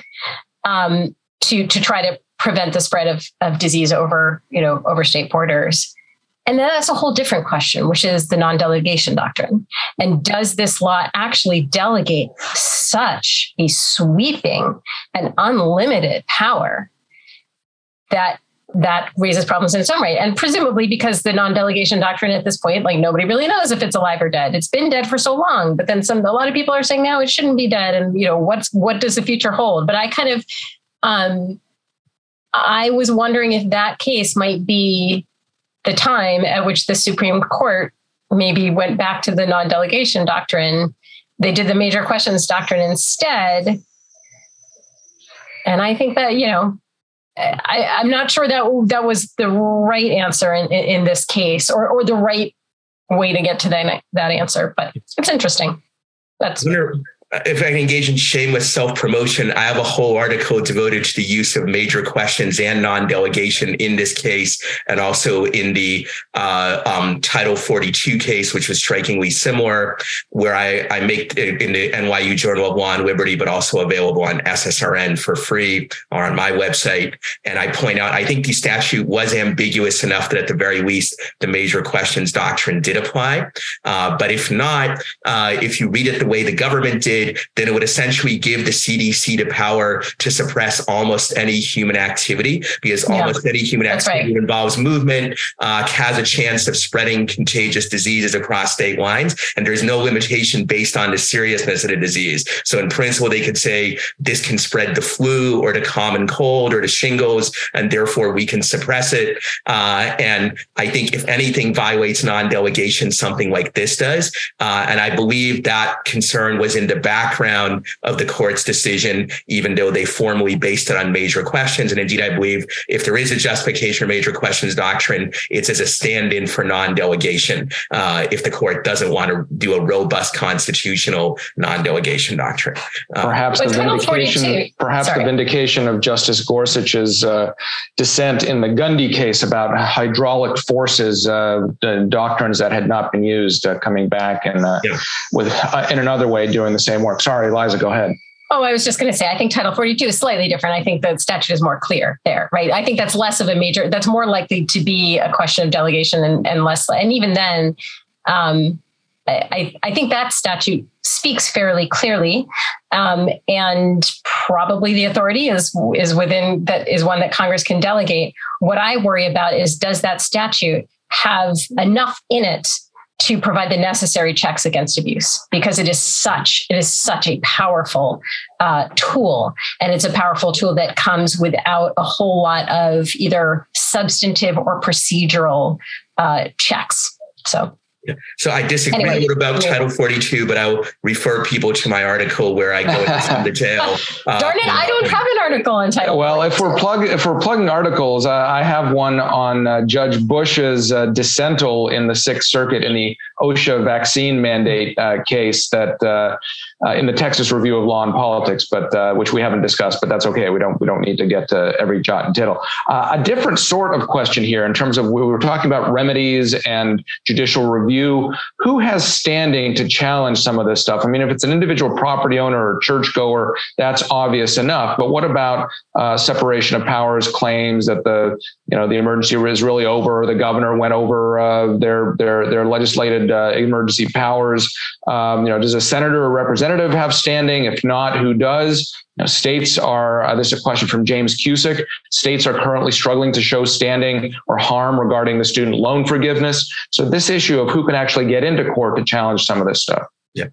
um, to to try to prevent the spread of, of disease over, you know, over state borders. And then that's a whole different question, which is the non-delegation doctrine. And does this law actually delegate such a sweeping and unlimited power that that raises problems in its own right? And presumably because the non-delegation doctrine at this point, like nobody really knows if it's alive or dead. It's been dead for so long, but then some, a lot of people are saying, no, it shouldn't be dead. And, you know, what's, what does the future hold? But I kind of, um, I was wondering if that case might be the time at which the Supreme Court maybe went back to the non-delegation doctrine. They did the major questions doctrine instead. And I think that, you know, I, I'm not sure that that was the right answer in, in, in this case, or, or the right way to get to that, that answer. But it's interesting. That's If I can engage in shameless self-promotion, I have a whole article devoted to the use of major questions and non-delegation in this case, and also in the uh, um, Title forty-two case, which was strikingly similar, where I, I make it in the N Y U Journal of Law and Liberty, but also available on S S R N for free or on my website. And I point out, I think the statute was ambiguous enough that at the very least, the major questions doctrine did apply. Uh, but if not, uh, if you read it the way the government did, then it would essentially give the C D C the power to suppress almost any human activity, because yeah. almost any human That's activity right. involves movement, uh, has a chance of spreading contagious diseases across state lines. And there's no limitation based on the seriousness of the disease. So in principle, they could say this can spread the flu or the common cold or the shingles, and therefore we can suppress it. Uh, and I think if anything violates non-delegation, something like this does. Uh, and I believe that concern was in the back background of the court's decision, even though they formally based it on major questions. And indeed, I believe if there is a justification of major questions doctrine, it's as a stand-in for non-delegation uh, if the court doesn't want to do a robust constitutional non-delegation doctrine. Uh, perhaps the vindication, perhaps Sorry. the vindication of Justice Gorsuch's uh, dissent in the Gundy case about hydraulic forces, uh, the doctrines that had not been used, uh, coming back and uh, yeah. with uh, in another way doing the same. Work. Sorry, Liza, go ahead. Oh, I was just going to say, I think Title forty-two is slightly different. I think the statute is more clear there, right? I think that's less of a major, that's more likely to be a question of delegation and, and less. And even then, um, I, I think that statute speaks fairly clearly, um, and probably the authority is is within that is one that Congress can delegate. What I worry about is, does that statute have enough in it to provide the necessary checks against abuse, because it is such it is such a powerful uh, tool, and it's a powerful tool that comes without a whole lot of either substantive or procedural uh, checks. So, yeah. So I disagree anyway, a little about yeah. Title forty-two, but I'll refer people to my article where I go into the detail. Uh, Darn it, I don't have an article on Title. Well, if we're plug if we're plugging articles, uh, I have one on uh, Judge Bush's uh, dissental in the Sixth Circuit in the OSHA vaccine mandate uh, case that uh, uh, in the Texas Review of Law and Politics, but uh, which we haven't discussed. But that's okay. We don't we don't need to get to every jot and tittle. Uh, a different sort of question here in terms of we were talking about remedies and judicial review. Who has standing to challenge some of this stuff? I mean, if it's an individual property owner or churchgoer, that's obvious enough. But what about uh, separation of powers claims that the you know the emergency is really over? The governor went over uh, their their their legislated Uh, emergency powers. Um, you know, does a senator or representative have standing? If not, who does? You know, states are, uh, this is a question from James Cusick. States are currently struggling to show standing or harm regarding the student loan forgiveness. So this issue of who can actually get into court to challenge some of this stuff. Yeah.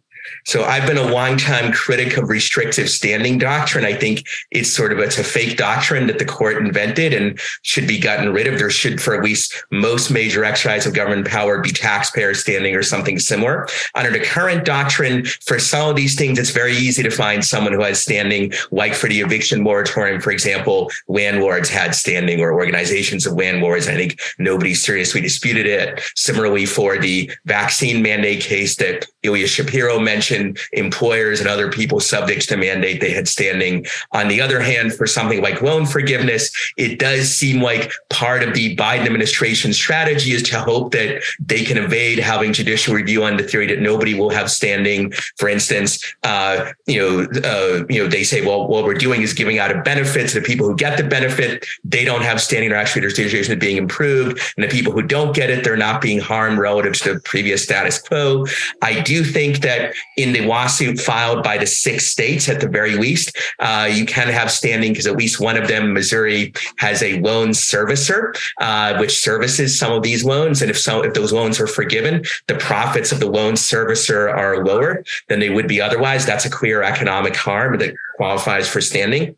So I've been a long-time critic of restrictive standing doctrine. I think it's sort of it's a fake doctrine that the court invented and should be gotten rid of. There should, for at least most major exercise of government power, be taxpayer standing or something similar. Under the current doctrine, for some of these things, it's very easy to find someone who has standing, like for the eviction moratorium, for example, landlords had standing or organizations of landlords. I think nobody seriously disputed it. Similarly, for the vaccine mandate case that Ilya Shapiro mentioned, mentioned employers and other people subject to mandate, they had standing. On the other hand, for something like loan forgiveness, it does seem like part of the Biden administration's strategy is to hope that they can evade having judicial review on the theory that nobody will have standing. For instance, uh, you know, uh, you know, they say, well, what we're doing is giving out a benefit to the people who get the benefit. They don't have standing, or actually their situation is being improved. And the people who don't get it, they're not being harmed relative to the previous status quo. I do think that in the lawsuit filed by the six states, at the very least, uh, you can have standing because at least one of them, Missouri, has a loan servicer, uh, which services some of these loans. And if so, if those loans are forgiven, the profits of the loan servicer are lower than they would be otherwise. That's a clear economic harm that qualifies for standing.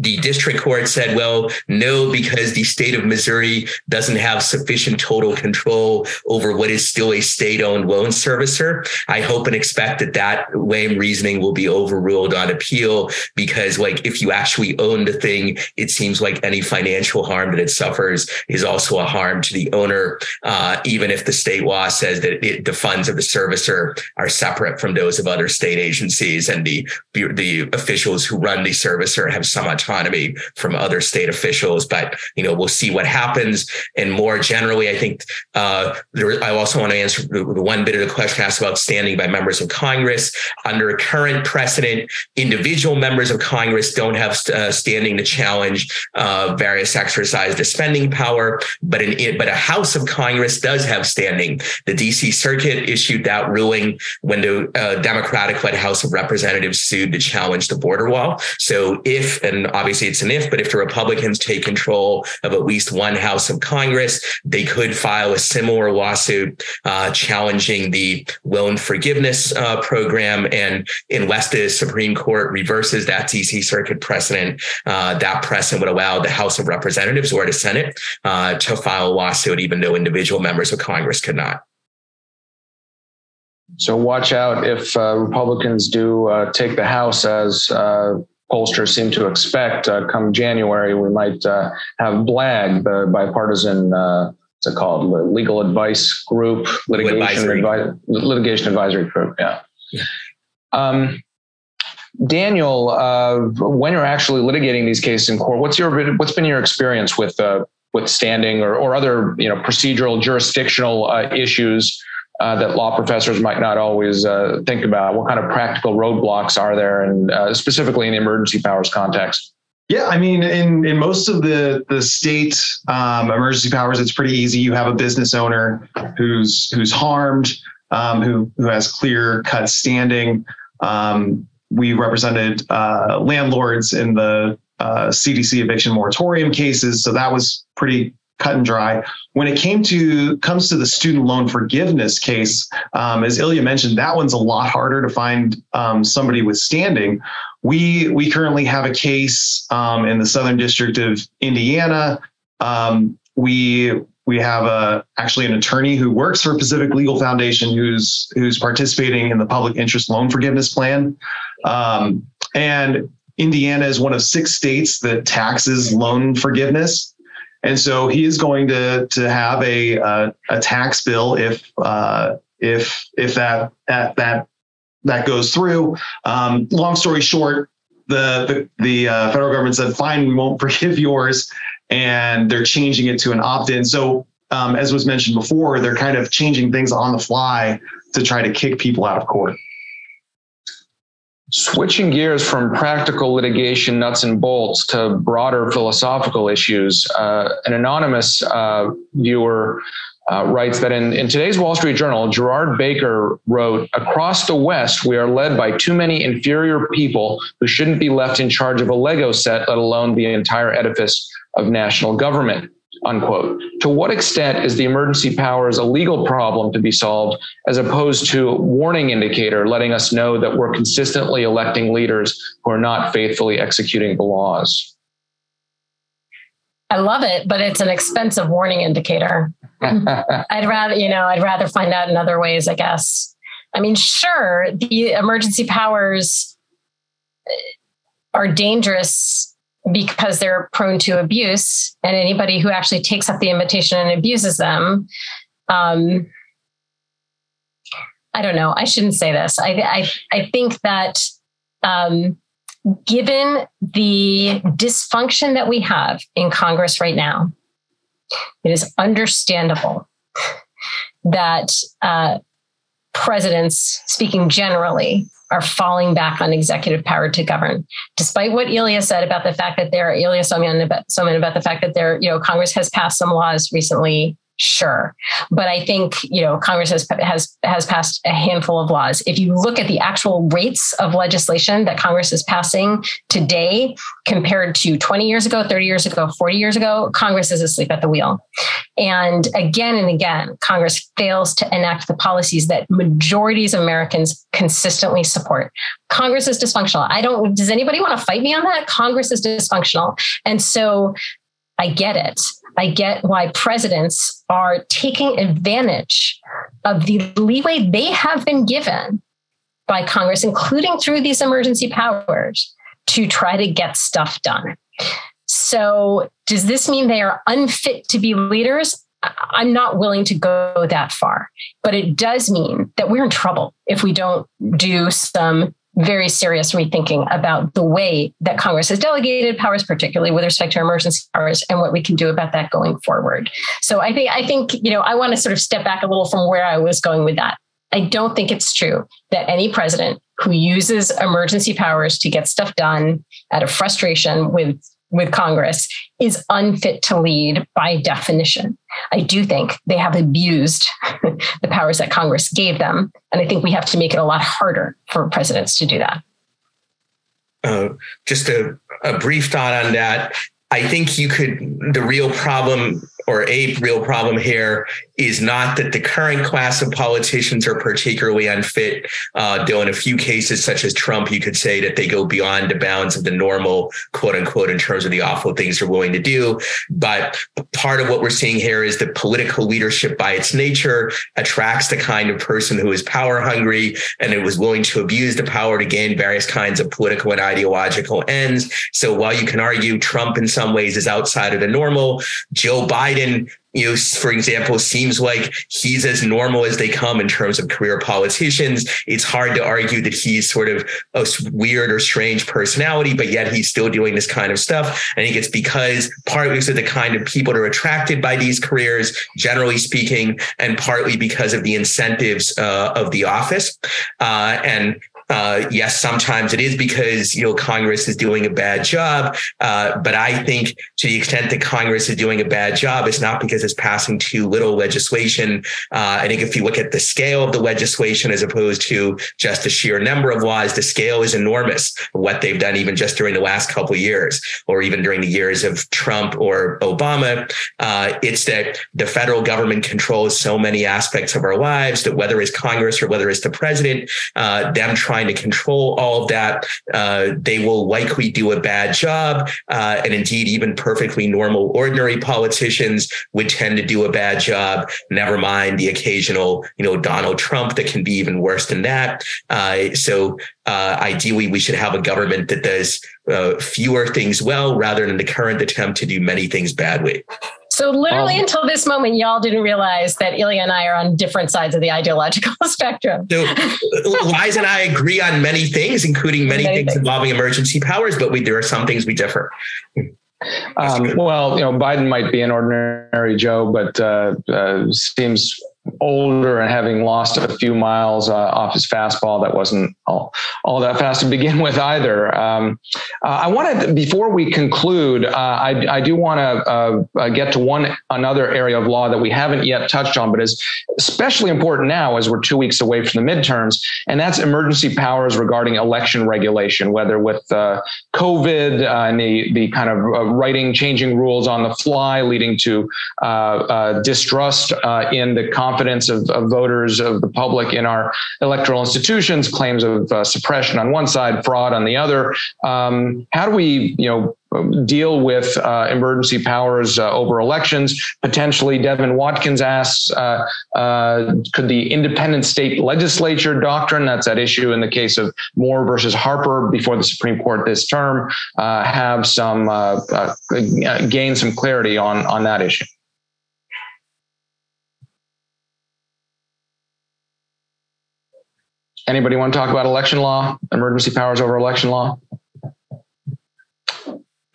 The district court said, well, no, because the state of Missouri doesn't have sufficient total control over what is still a state-owned loan servicer. I hope and expect that that lame reasoning will be overruled on appeal, because like if you actually own the thing, it seems like any financial harm that it suffers is also a harm to the owner, uh, even if the state law says that it, the funds of the servicer are separate from those of other state agencies and the, the officials who run the servicer have some autonomy from other state officials. But, you know, we'll see what happens. And more generally, I think uh, there, I also want to answer the one bit of the question asked about standing by members of Congress. Under current precedent, individual members of Congress don't have uh, standing to challenge uh, various exercise to spending power. But, in, but a House of Congress does have standing. The D C Circuit issued that ruling when the uh, Democratic-led House of Representatives sued to challenge the border wall. So if And obviously it's an if, but if the Republicans take control of at least one House of Congress, they could file a similar lawsuit uh, challenging the loan forgiveness uh, program. And unless the Supreme Court reverses that D C Circuit precedent, uh, that precedent would allow the House of Representatives or the Senate uh, to file a lawsuit, even though individual members of Congress could not. So watch out if uh, Republicans do uh, take the House, as uh pollsters seem to expect. Uh, come January, we might uh, have BLAG, the bipartisan, uh, what's it called, the legal advice group, litigation advisory, advi litigation advisory group. Yeah. yeah. Um, Daniel, uh, when you're actually litigating these cases in court, what's your what's been your experience with uh, with standing or or other you know procedural jurisdictional uh, issues Uh, that law professors might not always uh, think about? What kind of practical roadblocks are there, and uh, specifically in the emergency powers context? Yeah, I mean, in, in most of the the state um, emergency powers, it's pretty easy. You have a business owner who's who's harmed, um, who who has clear cut standing. Um, we represented uh, landlords in the uh, C D C eviction moratorium cases, so that was pretty cut and dry. When it came to comes to the student loan forgiveness case, um, as Ilya mentioned, that one's a lot harder to find um, somebody with standing. We we currently have a case um, in the Southern District of Indiana. Um, we we have a actually an attorney who works for Pacific Legal Foundation who's who's participating in the public interest loan forgiveness plan, um, and Indiana is one of six states that taxes loan forgiveness. And so he is going to to have a uh, a tax bill if uh, if if that that that that goes through. Um, long story short, the the, the uh, federal government said, "Fine, we won't forgive yours," and they're changing it to an opt-in. So, um, as was mentioned before, they're kind of changing things on the fly to try to kick people out of court. Switching gears from practical litigation nuts and bolts to broader philosophical issues, uh, an anonymous uh, viewer uh, writes that in, in today's Wall Street Journal, Gerard Baker wrote, "Across the West, we are led by too many inferior people who shouldn't be left in charge of a Lego set, let alone the entire edifice of national government," unquote. To what extent is the emergency powers a legal problem to be solved as opposed to a warning indicator letting us know that we're consistently electing leaders who are not faithfully executing the laws? I love it, but it's an expensive warning indicator. I'd rather, you know, I'd rather find out in other ways, I guess. I mean, sure, the emergency powers are dangerous because they're prone to abuse, and anybody who actually takes up the invitation and abuses them. Um, I don't know. I shouldn't say this. I, I, I think that um, given the dysfunction that we have in Congress right now, it is understandable that uh, presidents, speaking generally, are falling back on executive power to govern, despite what Ilya said about the fact that there, Ilya Somin about, Somin about the fact that there, you know, Congress has passed some laws recently. Sure, but I think, you know, Congress has has has passed a handful of laws. If you look at the actual rates of legislation that Congress is passing today compared to twenty years ago, thirty years ago, forty years ago, Congress is asleep at the wheel. And again and again, Congress fails to enact the policies that majorities of Americans consistently support. Congress is dysfunctional. I don't, does anybody want to fight me on that? Congress is dysfunctional. And so I get it. I get why presidents are taking advantage of the leeway they have been given by Congress, including through these emergency powers, to try to get stuff done. So does this mean they are unfit to be leaders? I'm not willing to go that far, but it does mean that we're in trouble if we don't do some very serious rethinking about the way that Congress has delegated powers, particularly with respect to emergency powers, and what we can do about that going forward. So I think, I think, you know, I want to sort of step back a little from where I was going with that. I don't think it's true that any president who uses emergency powers to get stuff done out of frustration with, with Congress is unfit to lead by definition. I do think they have abused the powers that Congress gave them. And I think we have to make it a lot harder for presidents to do that. Uh, just a, a brief thought on that. I think you could, the real problem or a real problem here is not that the current class of politicians are particularly unfit, uh, though in a few cases such as Trump, you could say that they go beyond the bounds of the normal, quote unquote, in terms of the awful things they're willing to do. But part of what we're seeing here is that political leadership by its nature attracts the kind of person who is power hungry and who is willing to abuse the power to gain various kinds of political and ideological ends. So while you can argue Trump in some ways is outside of the normal, Joe Biden, you know, for example, seems like he's as normal as they come in terms of career politicians. It's hard to argue that he's sort of a weird or strange personality, but yet he's still doing this kind of stuff. I think it's because partly because of the kind of people that are attracted by these careers, generally speaking, and partly because of the incentives uh, of the office. Uh, and Uh, yes, sometimes it is because, you know, Congress is doing a bad job. Uh, but I think to the extent that Congress is doing a bad job, it's not because it's passing too little legislation. Uh, I think if you look at the scale of the legislation as opposed to just the sheer number of laws, the scale is enormous. What they've done even just during the last couple of years, or even during the years of Trump or Obama, uh, it's that the federal government controls so many aspects of our lives that whether it's Congress or whether it's the president, uh, them trying to control all of that, uh, they will likely do a bad job. Uh, and indeed, even perfectly normal, ordinary politicians would tend to do a bad job. Never mind the occasional, you know, Donald Trump that can be even worse than that. Uh, so uh, ideally, we should have a government that does uh, fewer things well rather than the current attempt to do many things badly. So literally um, until this moment, y'all didn't realize that Ilya and I are on different sides of the ideological spectrum. So Liz and I agree on many things, including many, many things, things involving emergency powers, but we, there are some things we differ. Um, well, you know, Biden might be an ordinary Joe, but uh, uh, seems older and having lost a few miles uh, off his fastball that wasn't all, all that fast to begin with either. Um, uh, I want to, before we conclude, uh, I, I do want to uh, uh, get to one another area of law that we haven't yet touched on, but is especially important now as we're two weeks away from the midterms, and that's emergency powers regarding election regulation, whether with uh, COVID uh, and the, the kind of uh, writing, changing rules on the fly leading to uh, uh, distrust uh, in the Congress. Confidence of, of voters, of the public in our electoral institutions, claims of uh, suppression on one side, fraud on the other. Um, how do we, you know, deal with uh, emergency powers uh, over elections? Potentially, Devin Watkins asks, uh, uh, could the independent state legislature doctrine, that's at issue in the case of Moore versus Harper before the Supreme Court this term, uh, have some uh, uh, gain some clarity on on that issue? Anybody want to talk about election law, emergency powers over election law?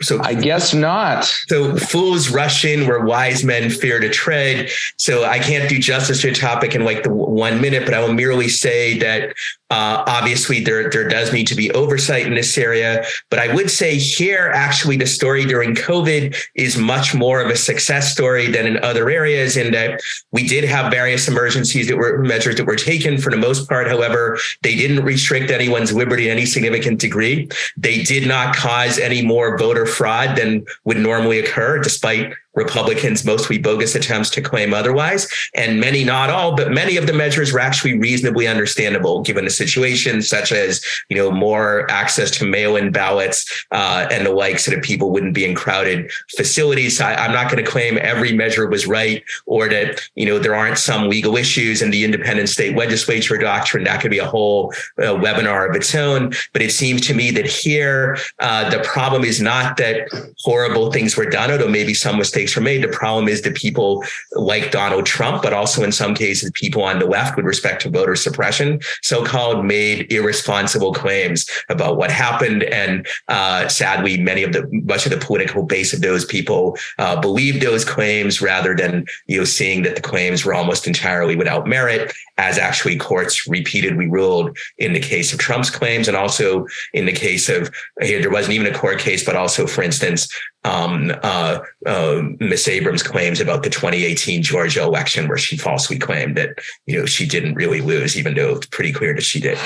So I guess not. So fools rush in where wise men fear to tread. So I can't do justice to a topic in like the one minute, but I will merely say that Uh, obviously, there there does need to be oversight in this area, but I would say here, actually, the story during COVID is much more of a success story than in other areas, in that we did have various emergencies that were measures that were taken. For the most part, however, they didn't restrict anyone's liberty in any significant degree. They did not cause any more voter fraud than would normally occur, despite Republicans' mostly bogus attempts to claim otherwise. And many, not all, but many of the measures were actually reasonably understandable given the situation, such as, you know, more access to mail-in ballots uh, and the like, so that people wouldn't be in crowded facilities. So I, I'm not going to claim every measure was right, or that, you know, there aren't some legal issues in the independent state legislature doctrine. That could be a whole uh, webinar of its own. But it seems to me that here, uh, the problem is not that horrible things were done, although maybe some mistakes were made. The problem is that people like Donald Trump, but also in some cases, people on the left with respect to voter suppression, so-called, made irresponsible claims about what happened. And uh, sadly, many of the much of the political base of those people uh, believed those claims rather than, you know, seeing that the claims were almost entirely without merit, as actually courts repeatedly ruled in the case of Trump's claims. And also in the case of here, there wasn't even a court case, but also, for instance, Um, uh, uh, Miz Abrams' claims about the twenty eighteen Georgia election, where she falsely claimed that, you know, she didn't really lose, even though it's pretty clear that she did.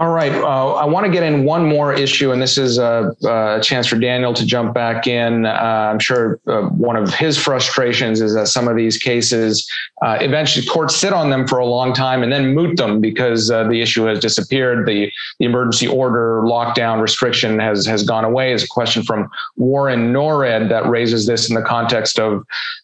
All right. Uh, I want to get in one more issue, and this is a, a chance for Daniel to jump back in. Uh, I'm sure uh, one of his frustrations is that some of these cases, uh, eventually courts sit on them for a long time and then moot them because uh, the issue has disappeared. The, the emergency order, lockdown, restriction has has gone away. Is a question from Warren Norred that raises this in the context of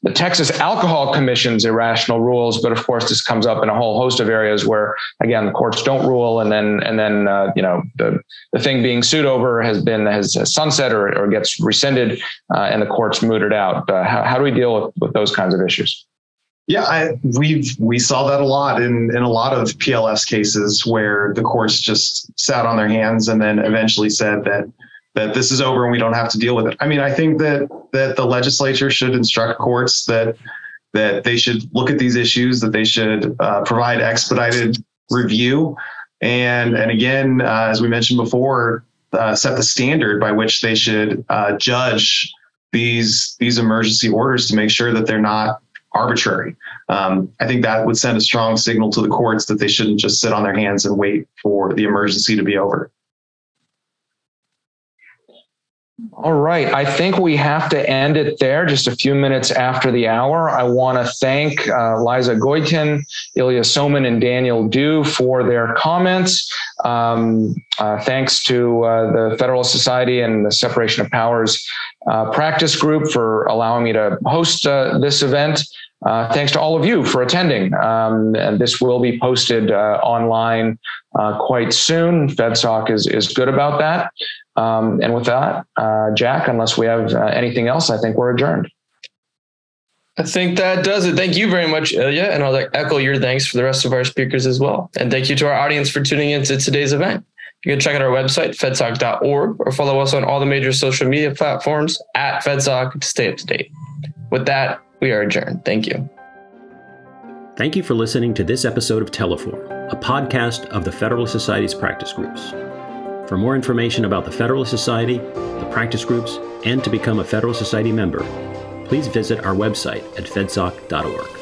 the Texas Alcohol Commission's irrational rules. But of course, this comes up in a whole host of areas where, again, the courts don't rule, and then and And then, uh, you know, the, the thing being sued over has been has sunset or, or gets rescinded uh, and the courts mooted out. Uh, how, how do we deal with, with those kinds of issues? Yeah, I, we've we saw that a lot in, in a lot of P L S cases where the courts just sat on their hands and then eventually said that that this is over and we don't have to deal with it. I mean, I think that that the legislature should instruct courts that that they should look at these issues, that they should uh, provide expedited review. and and again, uh, as we mentioned before, uh, set the standard by which they should uh, judge these these emergency orders to make sure that they're not arbitrary. Um, I think that would send a strong signal to the courts that they shouldn't just sit on their hands and wait for the emergency to be over. All right. I think we have to end it there, just a few minutes after the hour. I want to thank uh, Liza Goitein, Ilya Somin, and Daniel Dew for their comments. Um, uh, thanks to uh, the Federalist Society and the Separation of Powers uh, practice group for allowing me to host uh, this event. Uh, thanks to all of you for attending. Um, and this will be posted uh, online uh, quite soon. FedSoc is, is good about that. Um, and with that, uh, Jack, unless we have uh, anything else, I think we're adjourned. I think that does it. Thank you very much, Ilya. And I'll echo your thanks for the rest of our speakers as well. And thank you to our audience for tuning in to today's event. You can check out our website, fedsoc dot org, or follow us on all the major social media platforms at FedSoc to stay up to date. With that, we are adjourned. Thank you. Thank you for listening to this episode of Teleform, a podcast of the Federalist Society's practice groups. For more information about the Federalist Society, the practice groups, and to become a Federalist Society member, please visit our website at fedsoc dot org.